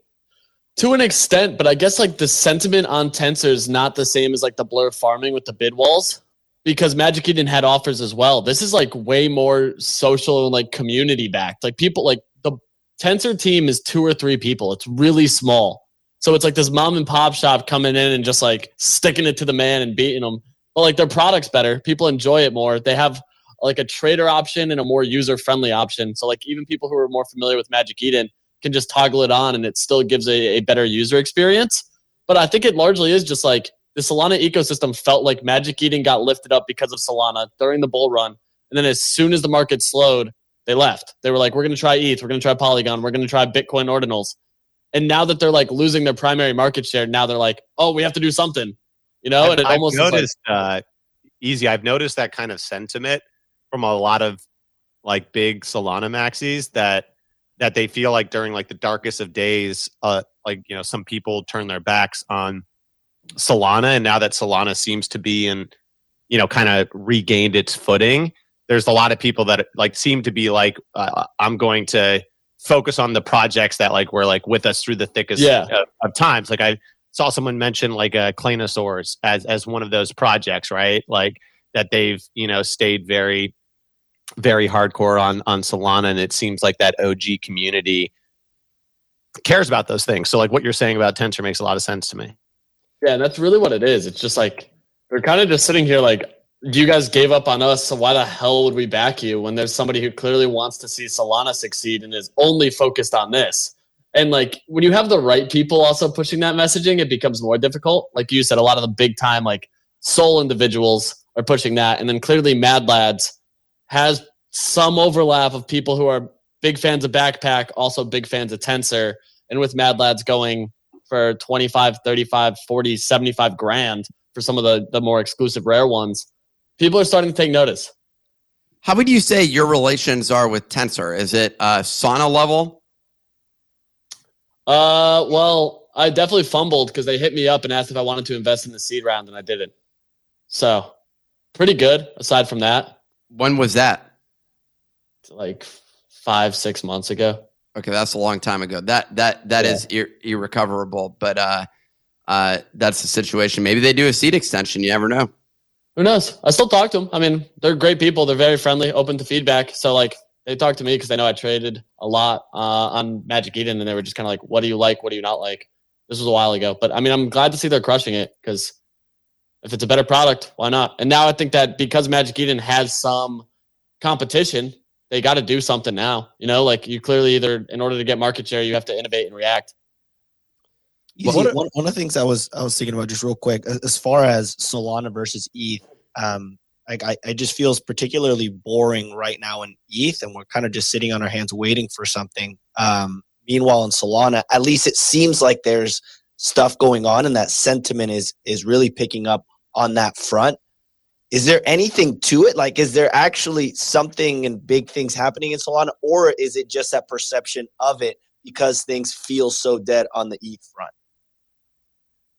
To an extent, but I guess like the sentiment on Tensor is not the same as like the Blur farming with the bid walls because Magic Eden had offers as well. This is like way more social and like community backed. Like people like the Tensor team is two or three people. It's really small. So it's like this mom and pop shop coming in and just like sticking it to the man and beating them. But like their product's better. People enjoy it more. They have like a trader option and a more user friendly option. So like even people who are more familiar with Magic Eden can just toggle it on and it still gives a, a better user experience. But I think it largely is just like the Solana ecosystem felt like Magic Eden got lifted up because of Solana during the bull run. And then as soon as the market slowed, they left. They were like, we're going to try E T H. We're going to try Polygon. We're going to try Bitcoin ordinals. And now that they're like losing their primary market share, now they're like, oh, we have to do something. You know, I've, and it I've almost noticed, like, uh, easy. I've noticed that kind of sentiment from a lot of like big Solana maxis that that they feel like during like the darkest of days, uh, like, you know, some people turn their backs on Solana. And now that Solana seems to be in, you know, kind of regained its footing, there's a lot of people that like seem to be like, uh, I'm going to focus on the projects that like were like with us through the thickest yeah. of, of times. Like I saw someone mention like uh, Clonex as, as one of those projects, right? Like that they've, you know, stayed very... very hardcore on on Solana, and it seems like that O G community cares about those things. So like what you're saying about Tensor makes a lot of sense to me. Yeah, and that's really what it is. It's just like we're kind of just sitting here like, you guys gave up on us, so why the hell would we back you when there's somebody who clearly wants to see Solana succeed and is only focused on this? And like when you have the right people also pushing that messaging, it becomes more difficult. Like you said, a lot of the big time like Sol individuals are pushing that, and then clearly Mad Lads has some overlap of people who are big fans of Backpack, also big fans of Tensor. And with Mad Lads going for twenty-five, thirty-five, forty, seventy-five grand for some of the, the more exclusive rare ones, people are starting to take notice. How would you say your relations are with Tensor? Is it uh, sauna level? Uh, well, I definitely fumbled because they hit me up and asked if I wanted to invest in the seed round, and I didn't. So, pretty good aside from that. When was that? Like five, six months ago. Okay, that's a long time ago. That that that yeah. is ir- irrecoverable, but uh, uh, that's the situation. Maybe they do a seed extension. You never know. Who knows? I still talk to them. I mean, they're great people. They're very friendly, open to feedback. So, like, they talk to me because they know I traded a lot uh, on Magic Eden, and they were just kind of like, what do you like? What do you not like? This was a while ago. But, I mean, I'm glad to see they're crushing it because if it's a better product, why not? And now I think that because Magic Eden has some competition, they got to do something now. You know, like, you clearly either, in order to get market share, you have to innovate and react. Well, one, one of the things I was I was thinking about just real quick, as far as Solana versus E T H, um, like I, I just feels particularly boring right now in E T H, and we're kind of just sitting on our hands waiting for something. Um, meanwhile, in Solana, at least it seems like there's stuff going on, and that sentiment is is really picking up on that front. Is there anything to it? Like, is there actually something and big things happening in Solana, or is it just that perception of it because things feel so dead on the E T H front?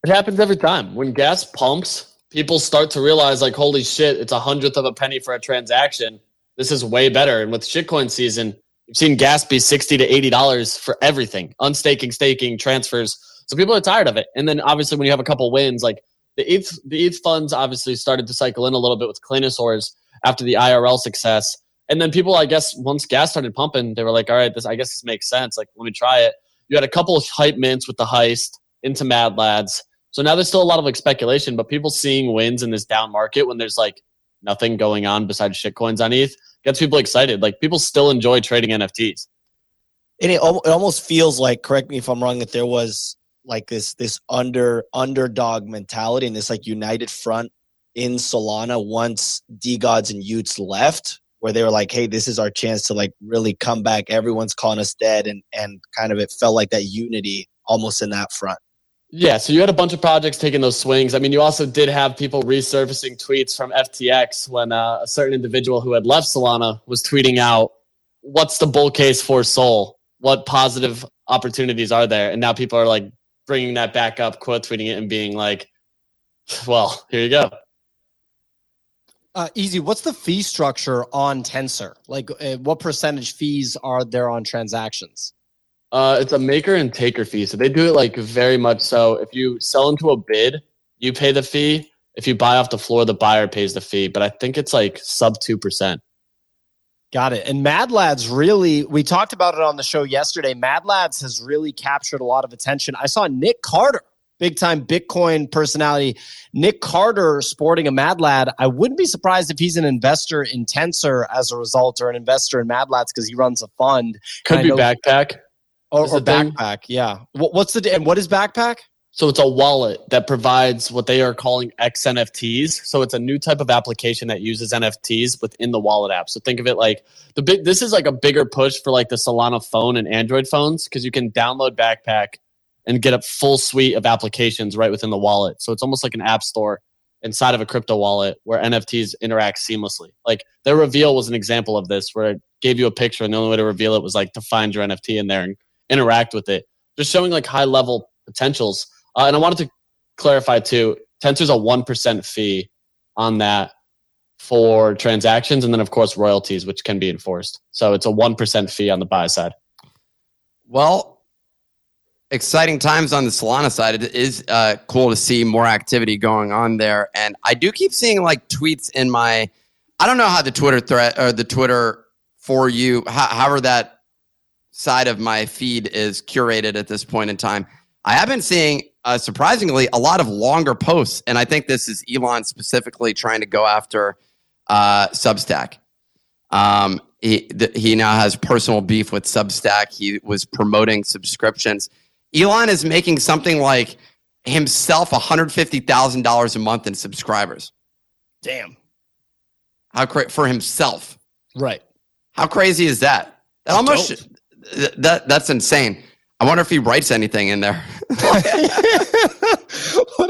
It happens every time. When gas pumps, people start to realize, like, holy shit, it's a hundredth of a penny for a transaction. This is way better. And with shitcoin season, you've seen gas be sixty to eighty dollars for everything. Unstaking, staking, transfers. So people are tired of it. And then obviously when you have a couple wins, like the E T H, the E T H funds obviously started to cycle in a little bit with Clinosaurs after the I R L success. And then people, I guess, once gas started pumping, they were like, all right, this, I guess this makes sense. Like, let me try it. You had a couple of hype mints with the heist into Mad Lads. So now there's still a lot of like speculation, but people seeing wins in this down market when there's like nothing going on besides shitcoins on E T H gets people excited. Like, people still enjoy trading N F Ts. And it, it almost feels like, correct me if I'm wrong, that there was like this this under underdog mentality and this like united front in Solana once Degods and Utes left, where they were like, hey, this is our chance to like really come back. Everyone's calling us dead, and and kind of it felt like that unity almost in that front. Yeah, so you had a bunch of projects taking those swings. I mean, you also did have people resurfacing tweets from F T X when uh, a certain individual who had left Solana was tweeting out, what's the bull case for Sol? What positive opportunities are there? And now people are like bringing that back up, quote tweeting it and being like, well, here you go. Uh, easy, what's the fee structure on Tensor? Like, uh, what percentage fees are there on transactions? Uh, it's a maker and taker fee. So they do it like very much so. If you sell into a bid, you pay the fee. If you buy off the floor, the buyer pays the fee. But I think it's like sub two percent. Got it. And Mad Lads really, we talked about it on the show yesterday. Mad Lads has really captured a lot of attention. I saw Nick Carter, big time Bitcoin personality, Nick Carter sporting a Mad Lad. I wouldn't be surprised if he's an investor in Tensor as a result, or an investor in Mad Lads because he runs a fund. Could be Backpack. Or, or Backpack, thing? yeah. What, what's the and what is Backpack? So it's a wallet that provides what they are calling X N F Ts. So it's a new type of application that uses N F Ts within the wallet app. So think of it like the big. This is like a bigger push for like the Solana phone and Android phones because you can download Backpack and get a full suite of applications right within the wallet. So it's almost like an app store inside of a crypto wallet where N F Ts interact seamlessly. Like their reveal was an example of this, where it gave you a picture and the only way to reveal it was like to find your N F T in there and interact with it, just showing like high level potentials. Uh, and I wanted to clarify too, Tensor's a one percent fee on that for transactions. And then of course, royalties, which can be enforced. So it's a one percent fee on the buy side. Well, exciting times on the Solana side. It is uh, cool to see more activity going on there. And I do keep seeing like tweets in my, I don't know how the Twitter thread or the Twitter for you, how, however that side of my feed is curated at this point in time. I have been seeing, uh, surprisingly, a lot of longer posts, and I think this is Elon specifically trying to go after uh, Substack. Um, he th- he now has personal beef with Substack. He was promoting subscriptions. Elon is making something like himself one hundred fifty thousand dollars a month in subscribers. Damn, how cra- for himself, right? How crazy is that? That almost that that's insane. I wonder if he writes anything in there. What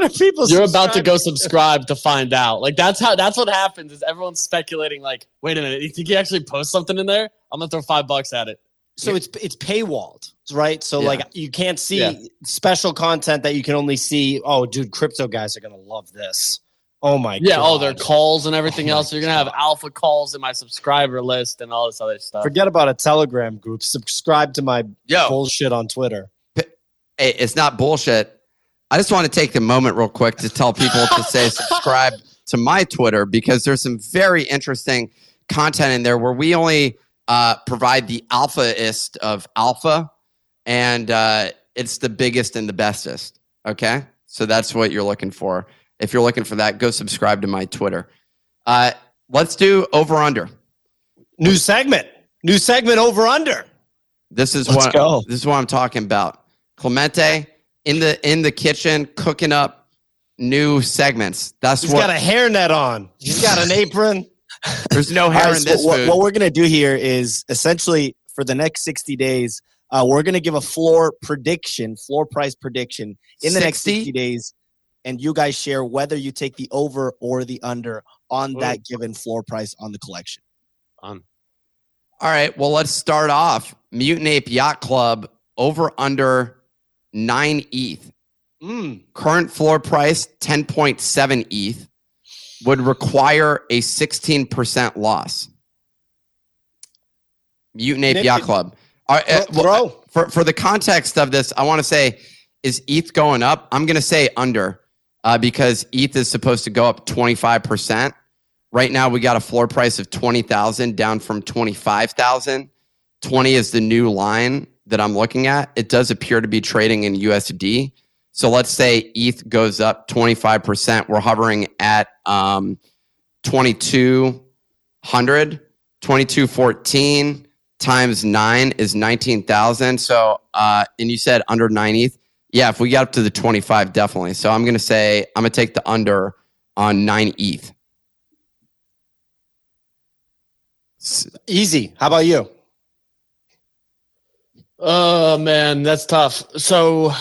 are people? You're about to go subscribe to find out. Like that's how that's what happens. Is everyone's speculating? Like, wait a minute, you think he actually posts something in there? I'm gonna throw five bucks at it. So yeah. it's it's paywalled, right? So yeah. like you can't see yeah. special content that you can only see. Oh, dude, crypto guys are gonna love this. Oh my yeah, god! Yeah, all their calls and everything oh else. You're gonna god. have alpha calls in my subscriber list and all this other stuff. Forget about a Telegram group. Subscribe to my Yo. bullshit on Twitter. It's not bullshit. I just want to take the moment real quick to tell people to say subscribe to my Twitter because there's some very interesting content in there where we only uh, provide the alphaist of alpha, and uh, it's the biggest and the bestest. Okay, so that's what you're looking for. If you're looking for that, go subscribe to my Twitter. Uh, let's do over under. New segment. New segment over under. This is let's what go. This is what I'm talking about. Clemente. In the in the kitchen, cooking up new segments. That's He's what. He's got a hairnet on. He's got an apron. There's no hair right, in this so what, food. What we're gonna do here is essentially for the next sixty days, uh, we're gonna give a floor prediction, floor price prediction in the sixty next sixty days, and you guys share whether you take the over or the under on Ooh. that given floor price on the collection. Um. All right. Well, let's start off. Mutant Ape Yacht Club over under. nine E T H. Mm. Current floor price, ten point seven E T H, would require a sixteen percent loss. Mutant Ape Yacht Club. All right, bro, uh, bro. For, for the context of this, I want to say, is E T H going up? I'm going to say under uh, because E T H is supposed to go up twenty-five percent. Right now, we got a floor price of twenty thousand down from twenty-five thousand. twenty is the new line that I'm looking at. It does appear to be trading in U S D. So let's say E T H goes up twenty-five percent. We're hovering at um, twenty-two hundred. twenty-two fourteen times nine is nineteen thousand. So, uh, and you said under nine E T H. Yeah, if we get up to the twenty-five, definitely. So I'm going to say, I'm going to take the under on nine E T H. Easy. How about you? Oh, man, that's tough. So,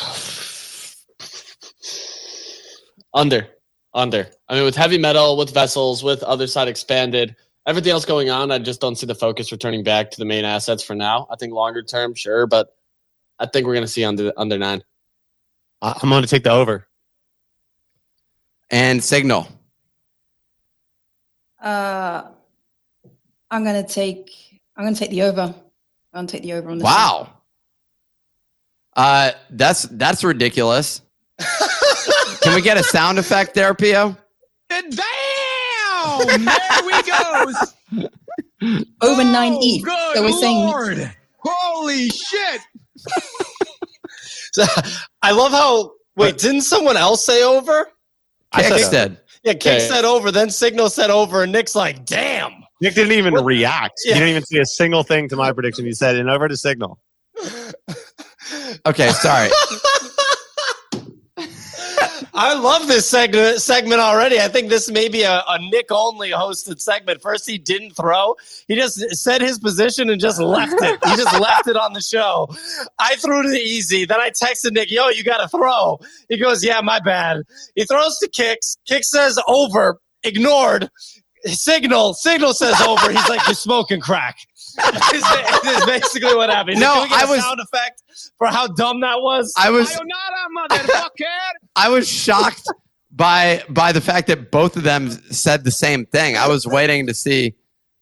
under, under. I mean, with heavy metal, with vessels, with other side expanded, everything else going on, I just don't see the focus returning back to the main assets for now. I think longer term, sure, but I think we're going to see under under nine. I'm going to take the over. And signal. Uh, I'm going to take. I'm going to take the over. I'm going to take the over on this. Wow. One. Uh, that's that's ridiculous. Can we get a sound effect there, Pio? Damn! There we go. Over oh, nine E T H. Good so we're Lord. Saying- Holy shit! So, I love how. Wait, didn't someone else say over? I Kick said. said. Yeah, Kick yeah, yeah. said over. Then Signal said over, and Nick's like, "Damn." Nick didn't even what? react. Yeah. He didn't even see a single thing to my prediction. He said, "And over to Signal." Okay, sorry. I love this segment segment already. I think this may be a, a Nick-only hosted segment. First, he didn't throw. He just said his position and just left it. He just left it on the show. I threw to the easy. Then I texted Nick, yo, you got to throw. He goes, yeah, my bad. He throws to Kicks. Kicks says over. Ignored. Signal. Signal says over. He's like, you're smoking crack. This is basically what happened. No, Can we get I was, a sound effect for how dumb that was? I was, I was shocked by by the fact that both of them said the same thing. I was waiting to see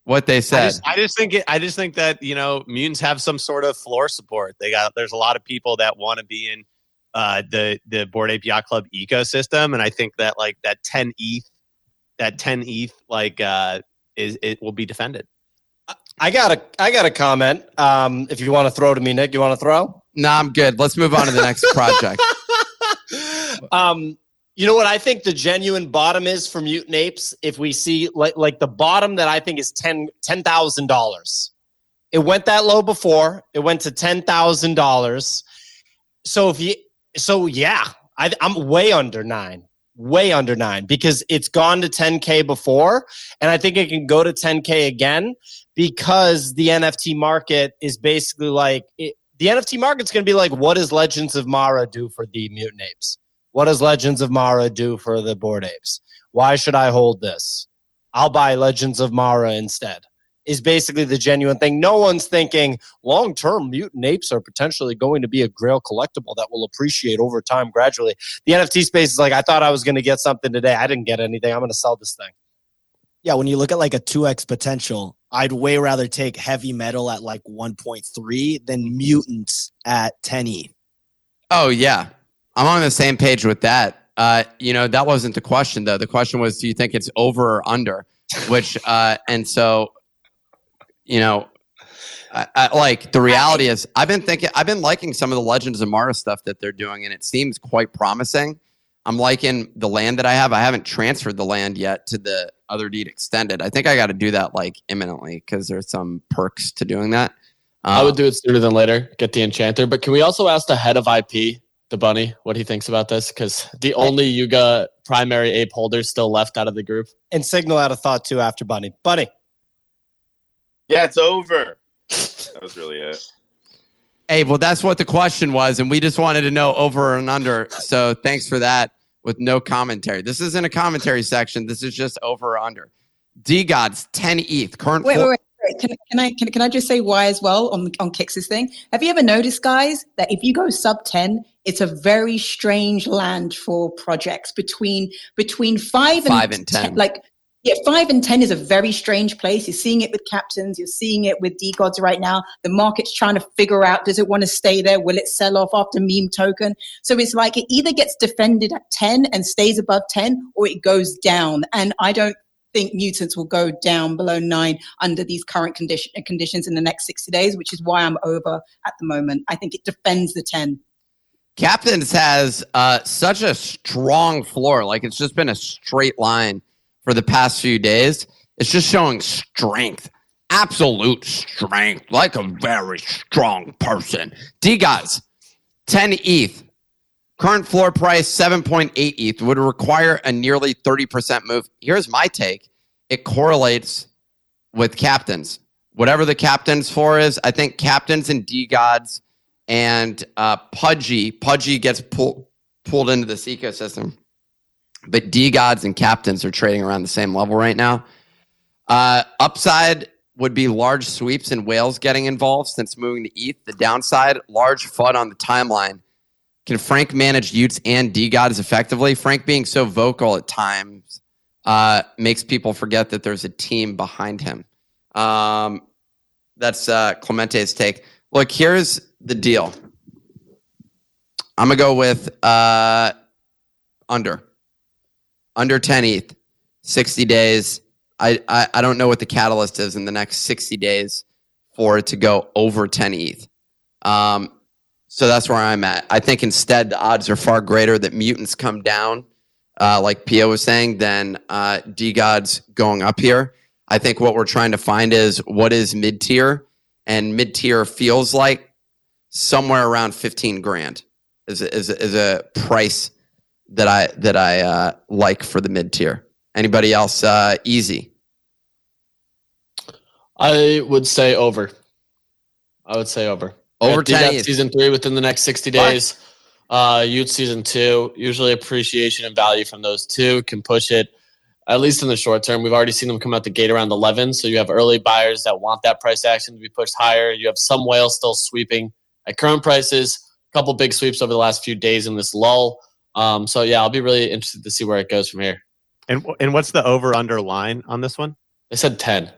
what they said. I just, I just think it, I just think that, you know, mutants have some sort of floor support. They got there's a lot of people that want to be in uh, the the Board Ape Yacht Club ecosystem, and I think that like that ten E T H, that ten E T H, like uh, is it will be defended. I got a, I got a comment. Um, if you want to throw to me, Nick, you want to throw? No, nah, I'm good. Let's move on to the next project. Um, you know what I think the genuine bottom is for Mutant Apes? If we see like like the bottom that I think is ten ten thousand dollars. It went that low before. It went to ten thousand dollars. So if you so yeah, I, I'm way under nine. way under nine because it's gone to ten K before, and I think it can go to ten K again because the N F T market is basically like it, the N F T market's going to be like, what does Legends of Mara do for the Mutant Apes? What does Legends of Mara do for the Bored Apes? Why should I hold this? I'll buy Legends of Mara instead. Is basically the genuine thing. No one's thinking long-term mutant apes are potentially going to be a grail collectible that will appreciate over time gradually. The N F T space is like, I thought I was going to get something today. I didn't get anything. I'm going to sell this thing. Yeah, when you look at like a two X potential, I'd way rather take heavy metal at like one point three than mutants at ten E. Oh, yeah. I'm on the same page with that. Uh, you know, that wasn't the question, though. The question was, do you think it's over or under? Which, uh, and so... You know, I, I, like the reality is I've been thinking, I've been liking some of the Legends of Mara stuff that they're doing, and it seems quite promising. I'm liking the land that I have. I haven't transferred the land yet to the other deed extended. I think I got to do that like imminently because there's some perks to doing that. Um, I would do it sooner than later, get the enchanter. But can we also ask the head of I P, the bunny, what he thinks about this? Because the only Yuga primary ape holder still left out of the group. And Signal out of thought too after Bunny. Bunny. Yeah, it's over. That was really it. Hey, well, that's what the question was, and we just wanted to know over and under. So thanks for that with no commentary. This isn't a commentary section. This is just over or under. Degods, ten E T H. Current wait, wait, wait, wait. Can, can I can, can I just say why as well on, on Kix's thing? Have you ever noticed, guys, that if you go sub ten, it's a very strange land for projects between between five and, five and ten. ten like. Yeah, five and ten is a very strange place. You're seeing it with captains. You're seeing it with Degods right now. The market's trying to figure out, does it want to stay there? Will it sell off after meme token? So it's like it either gets defended at ten and stays above ten, or it goes down. And I don't think mutants will go down below nine under these current condition, conditions in the next sixty days, which is why I'm over at the moment. I think it defends the ten. Captains has uh, such a strong floor. Like, it's just been a straight line for the past few days. It's just showing strength, absolute strength, like a very strong person. Degods, ten E T H. Current floor price, seven point eight E T H, would require a nearly thirty percent move. Here's my take. It correlates with captains. Whatever the captain's floor is, I think captains and Degods and uh, Pudgy, Pudgy gets pull, pulled into this ecosystem. But Degods and captains are trading around the same level right now. Uh, upside would be large sweeps and whales getting involved since moving to E T H. The downside, large F U D on the timeline. Can Frank manage Utes and Degods effectively? Frank being so vocal at times uh, makes people forget that there's a team behind him. Um, that's uh, Clemente's take. Look, here's the deal. I'm going to go with uh, under. Under ten E T H, sixty days. I, I I don't know what the catalyst is in the next sixty days for it to go over ten E T H. Um, so that's where I'm at. I think instead the odds are far greater that mutants come down, uh, like Pio was saying, than uh, Degods going up here. I think what we're trying to find is what is mid-tier, and mid-tier feels like somewhere around fifteen grand is a, is a, is a price that I that I uh, like for the mid-tier. Anybody else? Uh, easy. I would say over. I would say over. Over ten. Season three within the next sixty days. Uh, Ute season two. Usually appreciation and value from those two can push it, at least in the short term. We've already seen them come out the gate around eleven. So you have early buyers that want that price action to be pushed higher. You have some whales still sweeping at current prices. A couple big sweeps over the last few days in this lull. Um, so, yeah, I'll be really interested to see where it goes from here. And and what's the over-under line on this one? They said ten.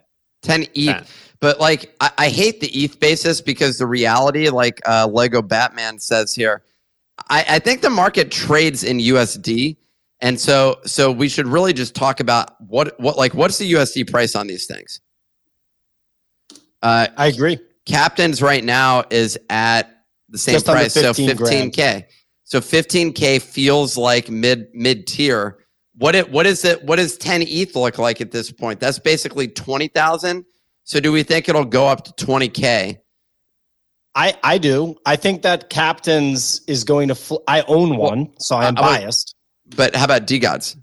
ten E T H. But, like, I, I hate the E T H basis because the reality, like uh, Lego Batman says here, I, I think the market trades in U S D. And so so we should really just talk about what, what like, what's the U S D price on these things? Uh, I agree. Captain's right now is at the same just price, so fifteen K. Grand. So fifteen K feels like mid mid tier. What it what is it? What does ten E T H look like at this point? That's basically twenty thousand. So do we think it'll go up to twenty K? I I do. I think that captains is going to. Fl- I own one, well, so I'm I, biased. But how about Degods?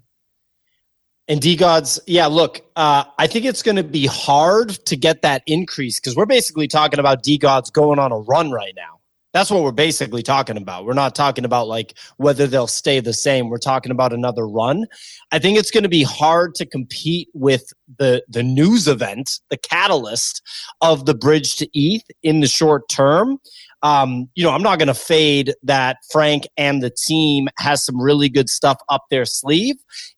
And Degods, yeah, look, uh, I think it's going to be hard to get that increase because we're basically talking about Degods going on a run right now. That's what we're basically talking about. We're not talking about like whether they'll stay the same. We're talking about another run. I think it's going to be hard to compete with the, the news event, the catalyst of the bridge to E T H in the short term. Um, you know, I'm not going to fade that Frank and the team has some really good stuff up their sleeve.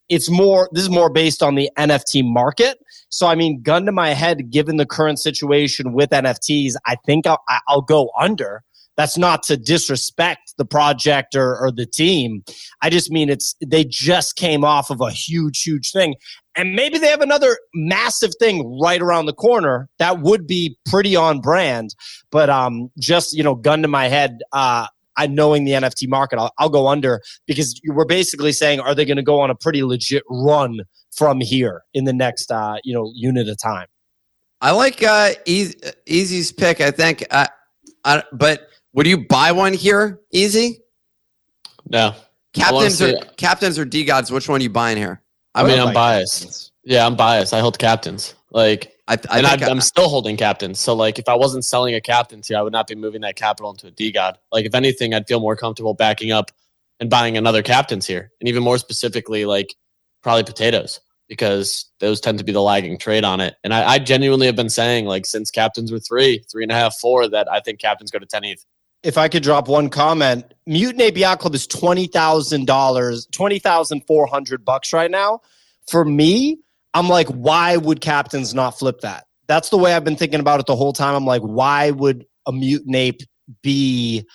It's more, this is more based on the N F T market. So, I mean, gun to my head, given the current situation with N F Ts, I think I'll, I'll go under. That's not to disrespect the project or, or the team. I just mean it's they just came off of a huge, huge thing. And maybe they have another massive thing right around the corner that would be pretty on brand. But um, just, you know, gun to my head, uh, I knowing the N F T market, I'll, I'll go under because we're basically saying, are they going to go on a pretty legit run from here in the next, uh, you know, unit of time? I like uh, Easy, Easy's pick, I think. Uh, I, but... Would you buy one here, Easy? No. Captains or it. Captains or Degods, which one are you buying here? I, I mean, I'm like biased. Captains. Yeah, I'm biased. I hold captains. Like, I, th- I and I, I'm still holding captains. So, like, if I wasn't selling a captain here, I would not be moving that capital into a Degod. Like, if anything, I'd feel more comfortable backing up and buying another captains here, and even more specifically, like, probably potatoes, because those tend to be the lagging trade on it. And I, I genuinely have been saying, like, since captains were three, three and a half, four, that I think captains go to ten E T H. If I could drop one comment, Mutant Ape Yacht Club is twenty thousand dollars, twenty thousand four hundred bucks right now. For me, I'm like, why would captains not flip that? That's the way I've been thinking about it the whole time. I'm like, why would a Mutant Ape be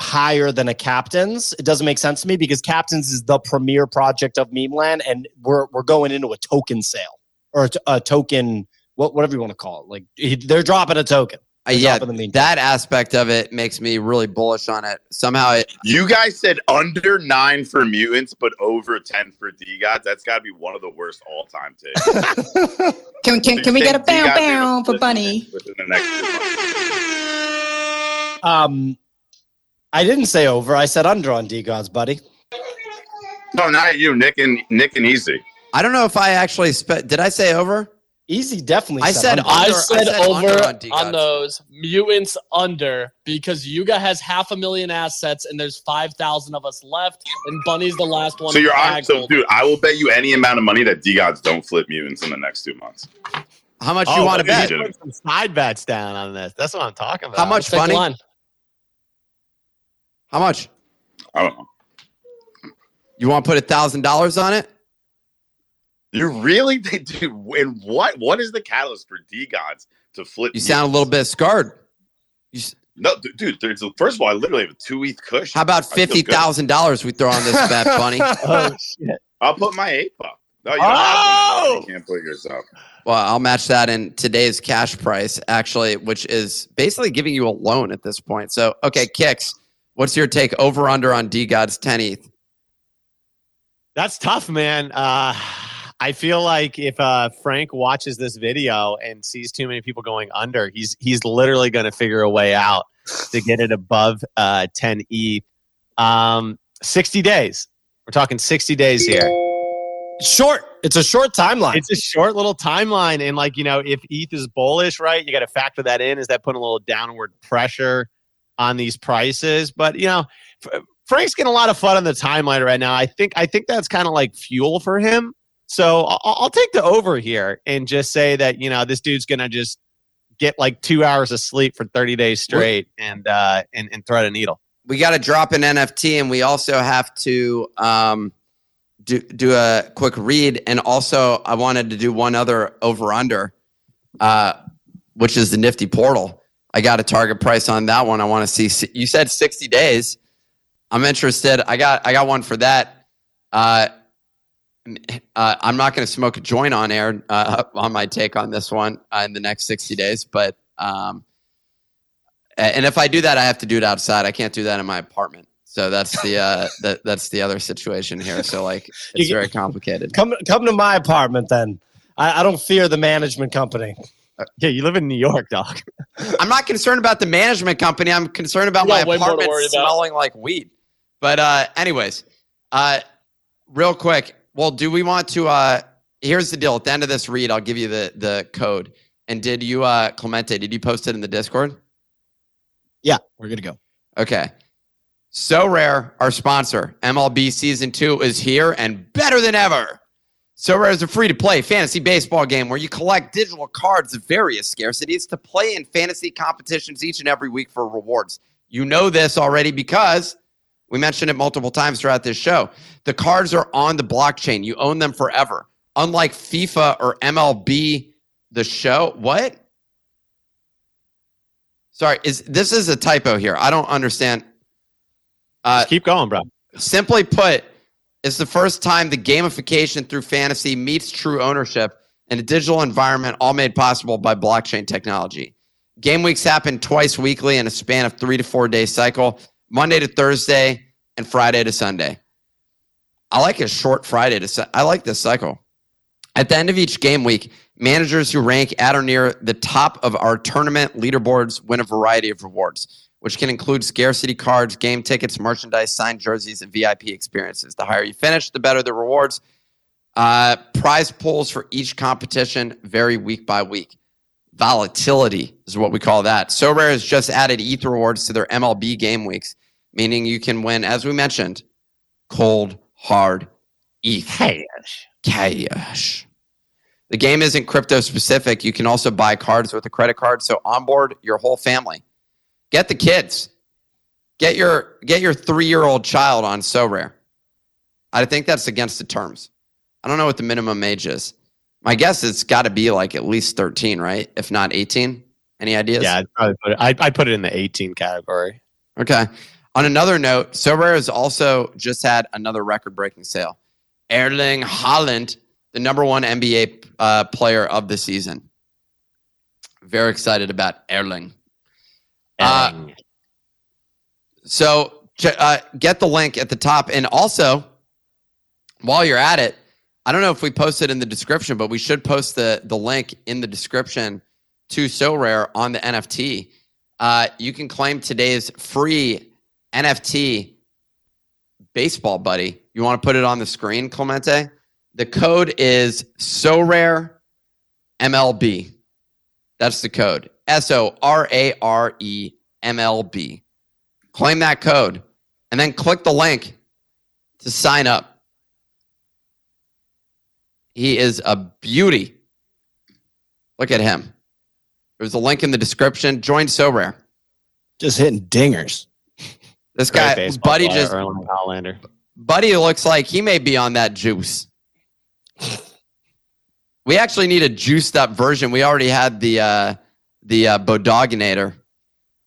higher than a captain's? It doesn't make sense to me because captains is the premier project of meme land, and we're we're going into a token sale or a, t- a token, what whatever you want to call it. Like they're dropping a token. Uh, yeah, that aspect of it makes me really bullish on it. Somehow it... You guys said under nine for Mutants, but over ten for Degods. That's got to be one of the worst all-time takes. can can, so can we get a bow-bow for Bunny? Within the next um, I didn't say over. I said under on Degods, buddy. No, not you, Nick and Nick and Easy. I don't know if I actually... Spe- Did I say over? Easy definitely. I said, under, I said I said over on, on those Mutants under because Yuga has half a million assets and there's five thousand of us left and Bunny's the last one. So you're on. So dude, I will bet you any amount of money that Degods don't flip Mutants in the next two months. How much oh, you want to bet? Put some side bets down on this. That's what I'm talking about. How much, Bunny? One. How much? I don't know. You want to put a thousand dollars on it? You really, dude, and what, what is the catalyst for Degods to flip? You Mutants? Sound a little bit scarred. You s- no, dude, there's, first of all, I literally have a two E T H cushion. How about fifty thousand dollars we throw on this bet, Bunny? Oh, shit. I'll put my ape up. No, you, don't oh! have to, you can't put yours up. Well, I'll match that in today's cash price, actually, which is basically giving you a loan at this point. So, okay, Kix, what's your take over under on Degods ten E T H? That's tough, man. Uh, I feel like if uh, Frank watches this video and sees too many people going under, he's he's literally going to figure a way out to get it above uh, ten E T H. Um, sixty days. We're talking sixty days here. Short. It's a short timeline. It's a short little timeline. And like, you know, if E T H is bullish, right, you got to factor that in. Is that putting a little downward pressure on these prices? But, you know, Frank's getting a lot of fun on the timeline right now. I think I think that's kind of like fuel for him. So I'll take the over here and just say that, you know, this dude's going to just get like two hours of sleep for thirty days straight and uh, and, and thread a needle. We got to drop an N F T and we also have to um, do, do a quick read. And also I wanted to do one other over under, uh, which is the Nifty Portal. I got a target price on that one. I want to see. You said sixty days. I'm interested. I got I got one for that. Uh Uh, I'm not going to smoke a joint on air uh, on my take on this one uh, in the next sixty days. But um, and if I do that, I have to do it outside. I can't do that in my apartment. So that's the uh, that that's the other situation here. So like it's very complicated. Come come to my apartment then. I, I don't fear the management company. Yeah, you live in New York, dog. I'm not concerned about the management company. I'm concerned about my apartment smelling like weed. But uh, anyways, uh. real quick. Well, do we want to, uh, here's the deal. At the end of this read, I'll give you the, the code. And did you, uh, Clemente, did you post it in the Discord? Yeah, we're going to go. Okay. SoRare, our sponsor, M L B season two is here and better than ever. SoRare is a free-to-play fantasy baseball game where you collect digital cards of various scarcities to play in fantasy competitions each and every week for rewards. You know this already because we mentioned it multiple times throughout this show. The cards are on the blockchain. You own them forever. Unlike FIFA or M L B, the show. What? Sorry, is this is a typo here. I don't understand. Uh, keep going, bro. Simply put, it's the first time the gamification through fantasy meets true ownership in a digital environment, all made possible by blockchain technology. Game weeks happen twice weekly in a span of three to four day cycle, Monday to Thursday and Friday to Sunday. I like a short Friday to Sunday. I like this cycle. At the end of each game week, managers who rank at or near the top of our tournament leaderboards win a variety of rewards, which can include scarcity cards, game tickets, merchandise, signed jerseys, and V I P experiences. The higher you finish, the better the rewards. Uh, prize pools for each competition vary week by week. Volatility is what we call that. SoRare has just added E T H rewards to their M L B game weeks, meaning you can win, as we mentioned, cold, hard E T H. Cash. Cash. The game isn't crypto-specific. You can also buy cards with a credit card, so onboard your whole family. Get the kids. Get your get your three-year-old child on SoRare. I think that's against the terms. I don't know what the minimum age is. My guess it's got to be like at least thirteen, right? If not eighteen. Any ideas? Yeah, I'd probably put it, I'd, I'd put it in the eighteen category. Okay. On another note, SoRare has also just had another record-breaking sale. Erling Haaland, the number one N B A uh, player of the season. Very excited about Erling. Uh, so uh, get the link at the top. And also, while you're at it, I don't know if we post it in the description, but we should post the, the link in the description to SoRare on the N F T. Uh, you can claim today's free N F T baseball buddy. You want to put it on the screen, Clemente? The code is SoRare M L B. That's the code. S O R A R E M L B. Claim that code and then click the link to sign up. He is a beauty. Look at him. There's a link in the description. Join SoRare. Just hitting dingers. This Great guy, Buddy player, just... Erling Haaland. Buddy looks like he may be on that juice. We actually need a juiced up version. We already had the... Uh, The uh, Bodoganator.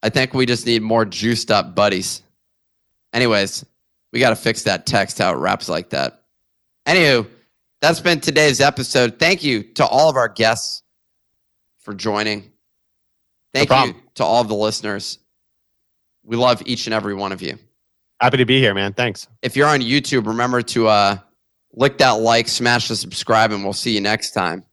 I think we just need more juiced up buddies. Anyways, we got to fix that text, how it wraps like that. Anywho, that's been today's episode. Thank you to all of our guests for joining. Thank no you to all of the listeners. We love each and every one of you. Happy to be here, man. Thanks. If you're on YouTube, remember to uh, lick that like, smash the subscribe, and we'll see you next time.